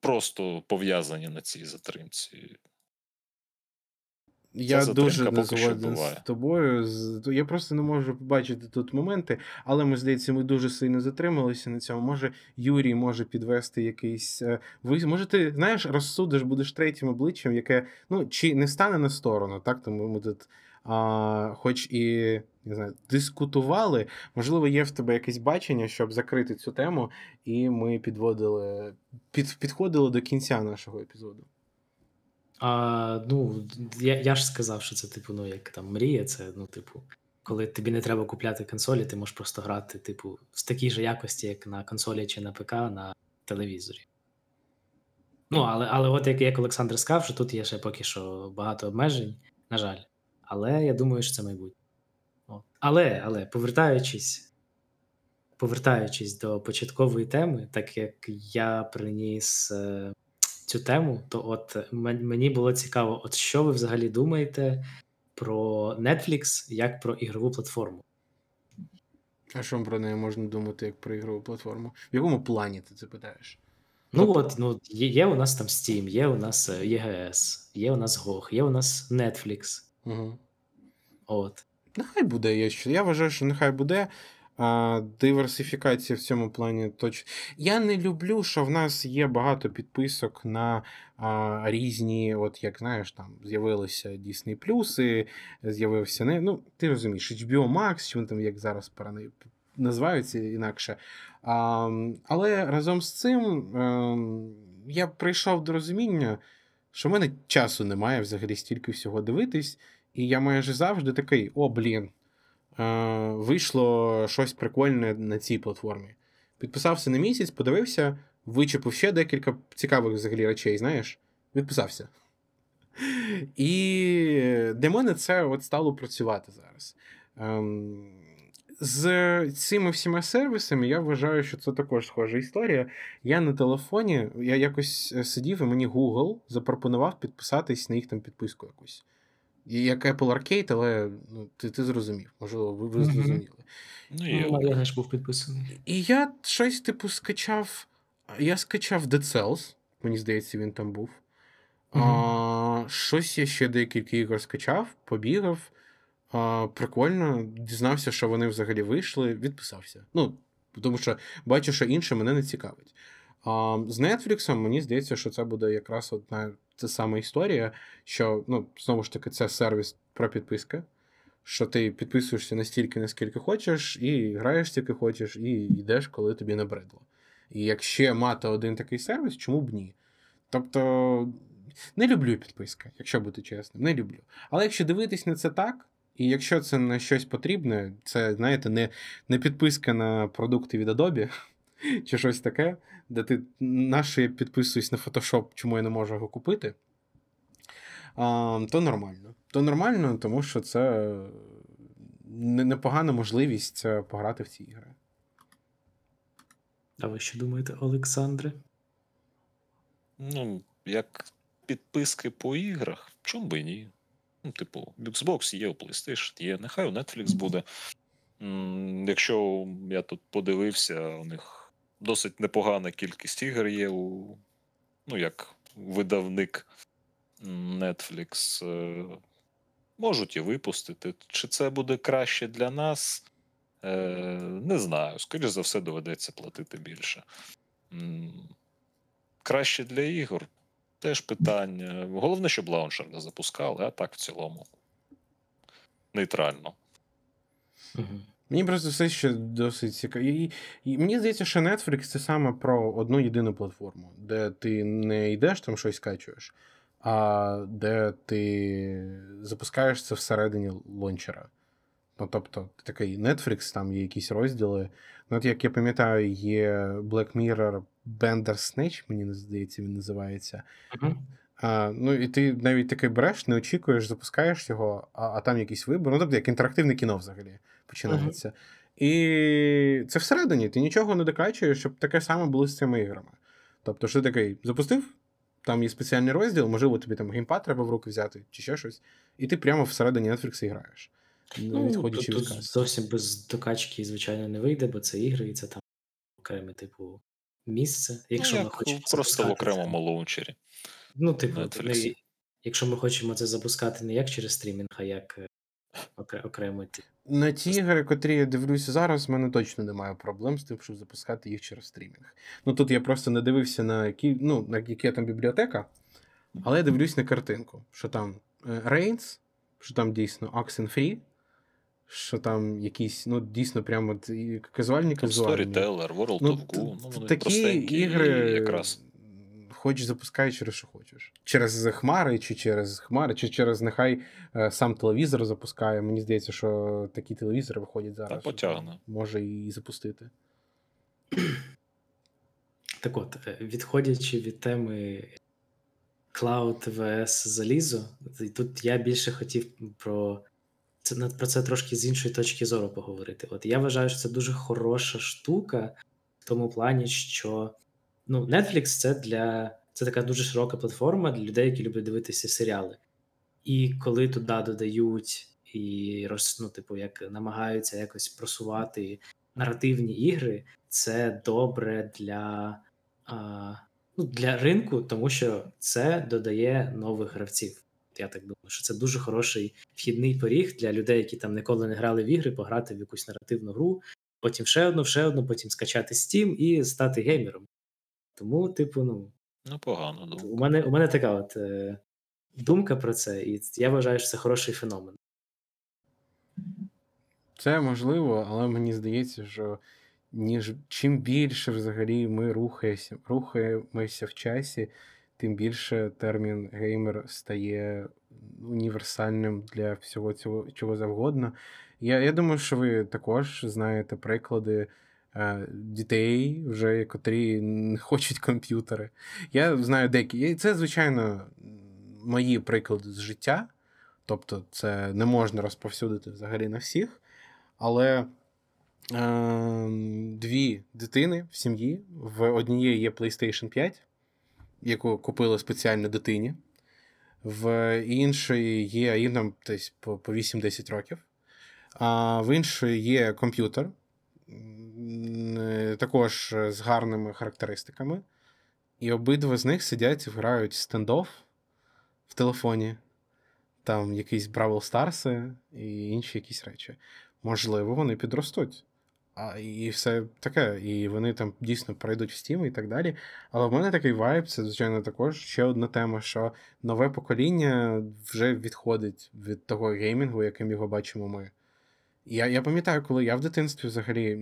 просто пов'язані на цій затримці. Я дуже не згоден з тобою. Я просто не можу побачити тут моменти, але, мені здається, ми дуже сильно затрималися на цьому. Може, Юрій може підвести якийсь... Може, ти, знаєш, розсудиш, будеш третім обличчям, яке, ну, чи не стане на сторону, так? Тому ми тут, хоч і, не знаю, дискутували, можливо, є в тебе якесь бачення, щоб закрити цю тему, і ми підходили до кінця нашого епізоду. Я ж сказав, що це, типу, ну, як там мрія, це, ну, типу, коли тобі не треба купляти консолі, ти можеш просто грати, типу, в такій же якості, як на консолі чи на ПК, на телевізорі. Ну, але от як Олександр сказав, що тут є ще поки що багато обмежень, на жаль. Але я думаю, що це майбутнє. От. Але, повертаючись до початкової теми, так як я приніс... цю тему, то от мені було цікаво, от що ви взагалі думаєте про Netflix як про ігрову платформу? А що про неї можна думати як про ігрову платформу? В якому плані ти це питаєш? Є у нас там Steam, є у нас EGS, є у нас GOG, є у нас Netflix. Угу. От. Нехай буде, я вважаю, що нехай буде. Диверсифікація в цьому плані точно. Я не люблю, що в нас є багато підписок на різні, от як, знаєш, там з'явилися Disney+, з'явився, ну, ти розумієш, HBO Max, чи вони там, як зараз називаються інакше. Але разом з цим я прийшов до розуміння, що в мене часу немає взагалі стільки всього дивитись, і я майже завжди такий, вийшло щось прикольне на цій платформі. Підписався на місяць, подивився, вичепив ще декілька цікавих взагалі речей, знаєш, відписався. І для мене це от стало працювати зараз. З цими всіма сервісами я вважаю, що це також схожа історія. Я на телефоні, я якось сидів і мені Google запропонував підписатись на їх там підписку якусь. Як Apple Arcade, але ну, ти зрозумів, можливо, ви зрозуміли. Я ж був підписаний. І я щось, типу, скачав Dead Cells, мені здається, він там був. Щось я ще декілька ігор скачав, побігав, прикольно, дізнався, що вони взагалі вийшли, відписався. Ну, тому що бачу, що інше мене не цікавить. З Netflix, мені здається, що це буде якраз одна та сама історія, що, ну, знову ж таки, це сервіс про підписки, що ти підписуєшся настільки, наскільки хочеш, і граєш стільки хочеш, і йдеш, коли тобі набридло. І якщо мати один такий сервіс, чому б ні? Тобто, не люблю підписки, якщо бути чесним, не люблю. Але якщо дивитись на це так, і якщо це на щось потрібне, це, знаєте, не підписка на продукти від Adobe, чи щось таке, де ти наше підписуюсь на Photoshop, чому я не можу його купити, то нормально. То нормально, тому що це непогана можливість пограти в ці ігри. А ви що думаєте, Олександре? Ну, як підписки по іграх, чому би ні? Ну, типу, Xbox є, у PlayStation є, нехай у Netflix буде. Якщо я тут подивився, у них досить непогана кількість ігор є, як видавник Netflix. Можуть і випустити. Чи це буде краще для нас? Не знаю. Скоріше за все, доведеться платити більше. Краще для ігор? Теж питання. Головне, щоб лаунчер не запускали, а так в цілому. Нейтрально. Мені просто все ще досить цікаво. І мені здається, що Netflix це саме про одну єдину платформу, де ти не йдеш там щось скачуєш, а де ти запускаєш це всередині лончера. Ну, тобто, такий Netflix, там є якісь розділи. Ну, от як я пам'ятаю, є Black Mirror Bandersnatch, мені здається, він називається. Uh-huh. І ти навіть такий береш, не очікуєш, запускаєш його, а там якийсь вибір. Ну, тобто, як інтерактивне кіно взагалі починається. Uh-huh. І це всередині, ти нічого не докачуєш, щоб таке саме було з цими іграми. Тобто, що ти такий запустив, там є спеціальний розділ, можливо, тобі там геймпад треба в руки взяти, чи ще щось, і ти прямо всередині Netflix граєш. Відходячи від каси. Зовсім без докачки, звичайно, не вийде, бо це ігри, і це там окреме, типу, місце. Якщо ми хочемо просто в окремому лаунчері. Ну, типу, якщо ми хочемо це запускати не як через стрімінг, а як окремо. На ті ігри, котрі я дивлюся зараз, в мене точно немає проблем з тим, щоб запускати їх через стрімінг. Ну тут я просто не дивився на яка там бібліотека, але я дивлюсь на картинку, що там Reigns, що там дійсно Oxenfree, що там якісь, ну, дійсно, прямо казуальні. Storyteller, World of Goo, ну, вони такі простенькі ігри якраз. Хоч запускай через що хочеш. Через хмари, чи через нехай сам телевізор запускає. Мені здається, що такі телевізори виходять зараз. Та потягне. Може і запустити. Так от, відходячи від теми Cloud vs залізо, тут я більше хотів про це трошки з іншої точки зору поговорити. От я вважаю, що це дуже хороша штука в тому плані, що Netflix це така дуже широка платформа для людей, які люблять дивитися серіали. І коли туди додають і як намагаються якось просувати наративні ігри, це добре для ринку, тому що це додає нових гравців. Я так думаю, що це дуже хороший вхідний поріг для людей, які там ніколи не грали в ігри, пограти в якусь наративну гру, потім ще одну, потім скачати Steam і стати геймером. Тому, погано думка. У мене така от думка про це, і я вважаю, що це хороший феномен. Це можливо, але мені здається, що чим більше взагалі ми рухаємося в часі, тим більше термін геймер стає універсальним для всього цього, чого завгодно. Я думаю, що ви також знаєте приклади дітей, вже котрі не хочуть комп'ютери. Я знаю деякі. Це, звичайно, мої приклади з життя. Тобто це не можна розповсюдити взагалі на всіх. Але дві дитини в сім'ї. В однієї є PlayStation 5, яку купили спеціально дитині. В іншої є, їм там десь по 8-10 років. А в іншої є комп'ютер, також з гарними характеристиками. І обидва з них сидять і грають Standoff в телефоні. Там якісь Бравл Старси і інші якісь речі. Можливо, вони підростуть. І все таке. І вони там дійсно перейдуть в Steam і так далі. Але в мене такий вайб, це, звичайно, також ще одна тема, що нове покоління вже відходить від того геймінгу, яким його бачимо ми. Я пам'ятаю, коли я в дитинстві взагалі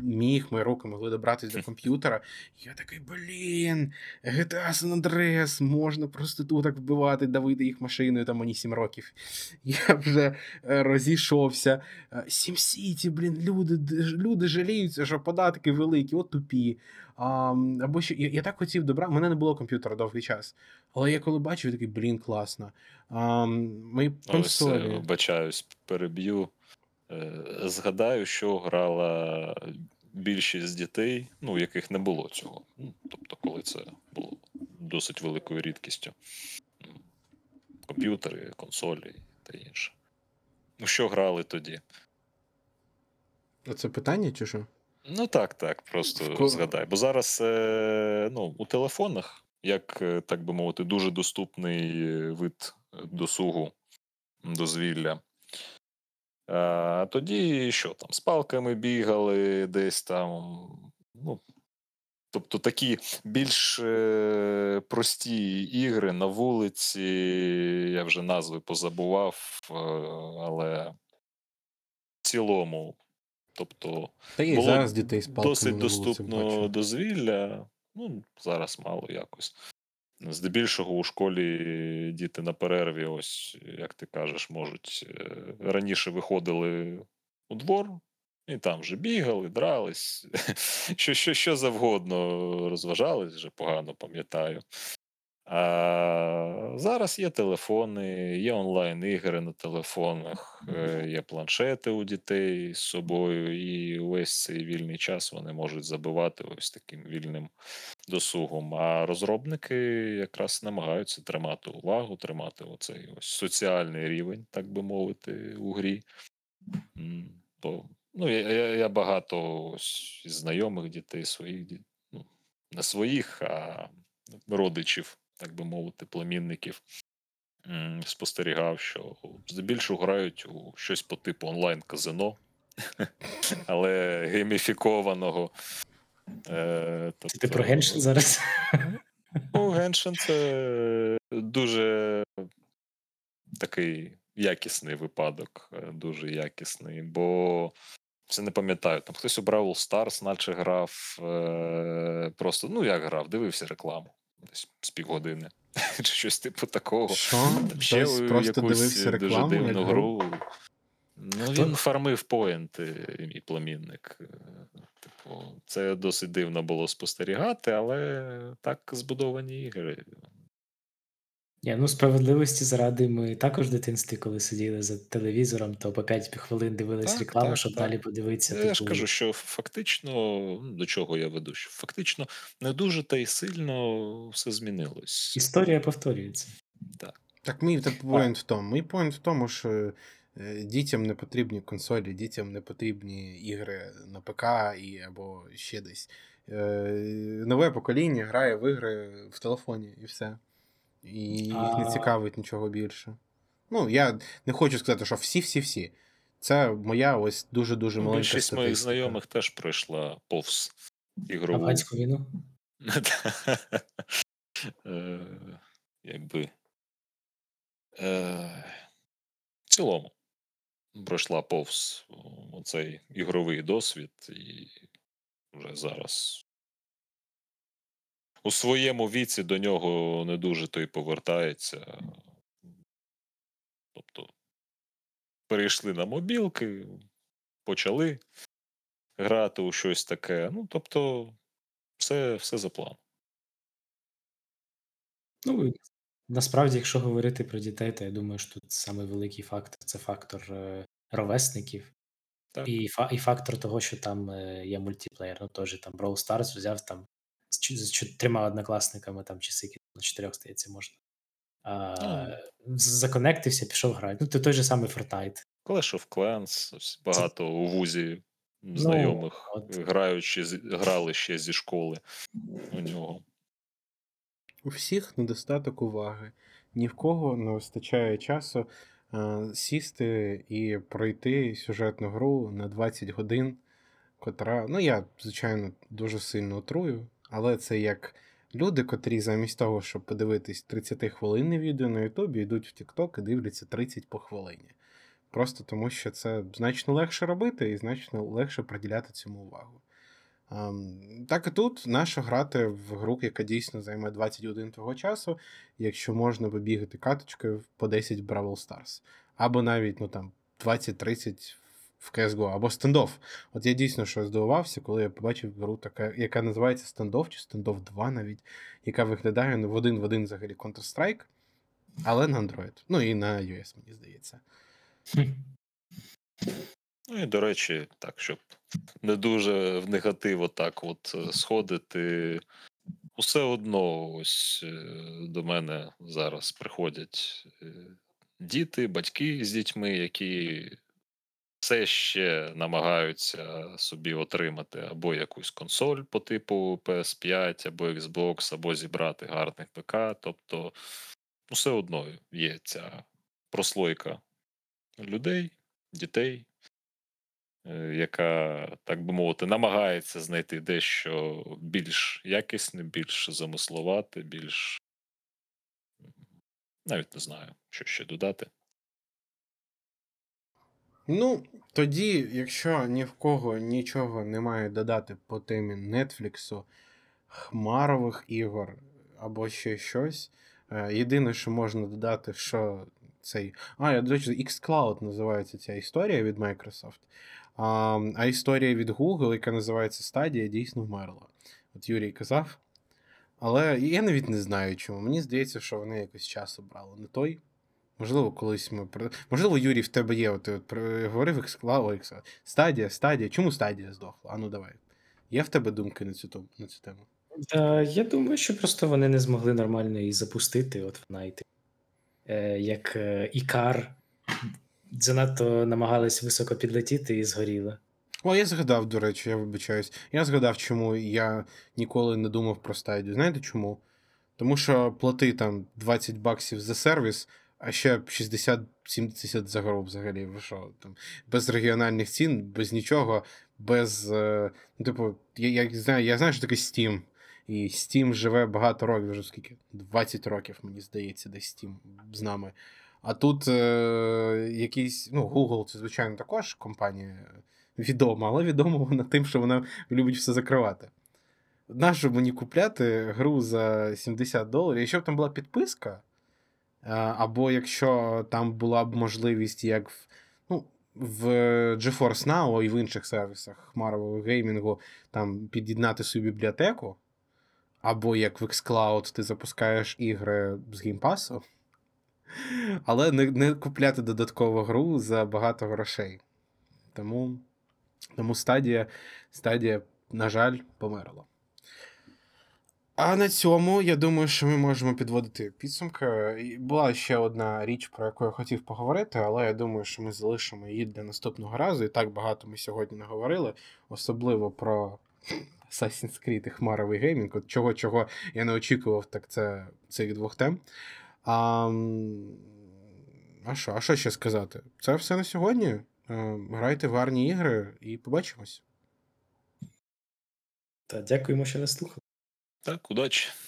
мої руки могли добратися до комп'ютера, я такий, GTA San Andreas, можна проституток вбивати, давити їх машиною, там мені 7 років. Я вже розійшовся. SimCity, люди жаліються, що податки великі, от тупі. Або що, я так хотів добра, у мене не було комп'ютера довгий час. Але я коли бачив, я такий, класно. Мої консолі... Ось, вибачаюсь, переб'ю. Згадаю, що грала більшість дітей, у яких не було цього. Тобто, коли це було досить великою рідкістю. Комп'ютери, консолі та інше. Що грали тоді? Це питання чи що? Так, просто згадай. Бо зараз у телефонах, як, так би мовити, дуже доступний вид досугу, дозвілля. А тоді що там, з палками бігали десь там, тобто такі більш прості ігри на вулиці, я вже назви позабував, але в цілому, тобто було досить доступно дозвілля, зараз мало якось. Здебільшого у школі діти на перерві, ось, як ти кажеш, можуть раніше виходили у двор, і там вже бігали, дрались, що завгодно розважались, вже погано пам'ятаю. А зараз є телефони, є онлайн-ігри на телефонах, є планшети у дітей з собою, і весь цей вільний час вони можуть забивати ось таким вільним досугом. А розробники якраз намагаються тримати увагу, тримати оцей ось соціальний рівень, так би мовити, у грі. Бо, я багато ось знайомих дітей, не своїх, а родичів, так би мовити, племінників, спостерігав, що здебільшого грають у щось по типу онлайн-казино, але гейміфікованого. Тобто... Ти про Геншин зараз? Ну, Геншин – це дуже такий якісний випадок, дуже якісний, бо це не пам'ятаю, там хтось у Бравл Старс наче грав, просто, ну як грав, дивився рекламу десь з півгодини, чи щось типу такого. Що? Ще просто дивився рекламу? Дуже дивну гру. Ну, він фармив поінти, мій племінник. Типу, це досить дивно було спостерігати, але так збудовані ігри. Ні, ну, справедливості заради, ми також в дитинстві, коли сиділи за телевізором, то по 5 хвилин дивились рекламу, щоб далі подивитися. Я ж кажу, що фактично, до чого я веду, що фактично не дуже та й сильно все змінилось. Історія повторюється. Так, так мій поінт в тому. Мій поінт в тому, що дітям не потрібні консолі, дітям не потрібні ігри на ПК і, або ще десь. Нове покоління грає в ігри в телефоні і все. І їх не цікавить нічого більше. Ну, я не хочу сказати, що всі-всі-всі. Це моя ось дуже-дуже маленька статистика. Більшість моїх знайомих теж пройшла повз ігрову. Афганську війну? Якби. В цілому. Пройшла повз оцей ігровий досвід. І вже зараз... У своєму віці до нього не дуже то й повертається. Тобто, перейшли на мобілки, почали грати у щось таке. Ну, тобто, все за планом. Ну, насправді, якщо говорити про дітей, то я думаю, що тут самий великий фактор – це фактор ровесників. Так. І фактор того, що там є мультиплеєр. Ну, теж там Brawl Stars взяв там з 3 однокласниками, там часи на 4 стається можна. Законектився, пішов грати. Ну, то той же самий Fortnite. Clash of Clans, багато у вузі знайомих, ну, грали ще зі школи у нього. У всіх недостаток уваги. Ні в кого не вистачає часу сісти і пройти сюжетну гру на 20 годин, котра, ну, я, звичайно, дуже сильно отрую. Але це як люди, котрі замість того, щоб подивитись 30-хвилинне відео на Ютубі, йдуть в TikTok і дивляться 30 по хвилині. Просто тому, що це значно легше робити і значно легше приділяти цьому увагу. Так і тут нащо грати в гру, яка дійсно займе 20 годин твого часу, якщо можна побігати каточкою по 10 в Бравл Старс. Або навіть, ну, там, 20-30 в CSGO, або Standoff. От я дійсно що здивувався, коли я побачив гру, така, яка називається Standoff, чи Standoff 2 навіть, яка виглядає в один взагалі Counter-Strike, але на Android. Ну і на iOS, мені здається. Ну і, до речі, так, щоб не дуже в негатив отак от сходити, усе одно ось до мене зараз приходять діти, батьки з дітьми, які все ще намагаються собі отримати або якусь консоль по типу PS5, або Xbox, або зібрати гарних ПК. Тобто, ну, все одно є ця прослойка людей, дітей, яка, так би мовити, намагається знайти дещо більш якісне, більш замисловате, більш... Навіть не знаю, що ще додати. Ну, тоді, якщо ні в кого нічого немає додати по темі Нетфліксу, хмарових ігор або ще щось, єдине, що можна додати, що цей... я, до речі, X-Cloud називається ця історія від Microsoft, а історія від Google, яка називається Stadia, дійсно вмерла. От Юрій казав, але я навіть не знаю чому. Мені здається, що вони якось час обрали не той. Можливо, колись ми... Можливо, Юрій, в тебе є, ти говорив Xcloud, Stadia. Чому Stadia здохла? Ану, давай. Є в тебе думки на цю тему? Я думаю, що просто вони не змогли нормально її запустити, от вона йти. Як Ікар занадто намагались високо підлетіти і згоріла. О, я згадав, до речі, я вибачаюсь. Я згадав, чому я ніколи не думав про Stadia. Знаєте чому? Тому що плати там $20 за сервіс, а ще 60-70 за гру взагалі вийшло. Без регіональних цін, без нічого, без... типу, я знаю, що таке Steam. І Steam живе багато років, вже скільки? 20 років, мені здається, десь Steam з нами. А тут якийсь... Ну, Google, це, звичайно, також компанія відома, але відома вона тим, що вона любить все закривати. Нащо мені купляти гру за $70? Якщо б там була підписка, або якщо там була б можливість, як в GeForce Now і в інших сервісах хмарового геймінгу, там під'єднати свою бібліотеку, або як в xCloud ти запускаєш ігри з Game Pass'у, але не купляти додаткову гру за багато грошей. Тому Stadia, на жаль, померла. А на цьому, я думаю, що ми можемо підводити підсумки. Була ще одна річ, про яку я хотів поговорити, але я думаю, що ми залишимо її для наступного разу. І так багато ми сьогодні не говорили, особливо про Assassin's Creed і хмаровий геймінг. От чого я не очікував, так це цих двох тем. А що ще сказати? Це все на сьогодні. Грайте в гарні ігри і побачимось. Та дякуємо, що нас слухали. Так, удачі.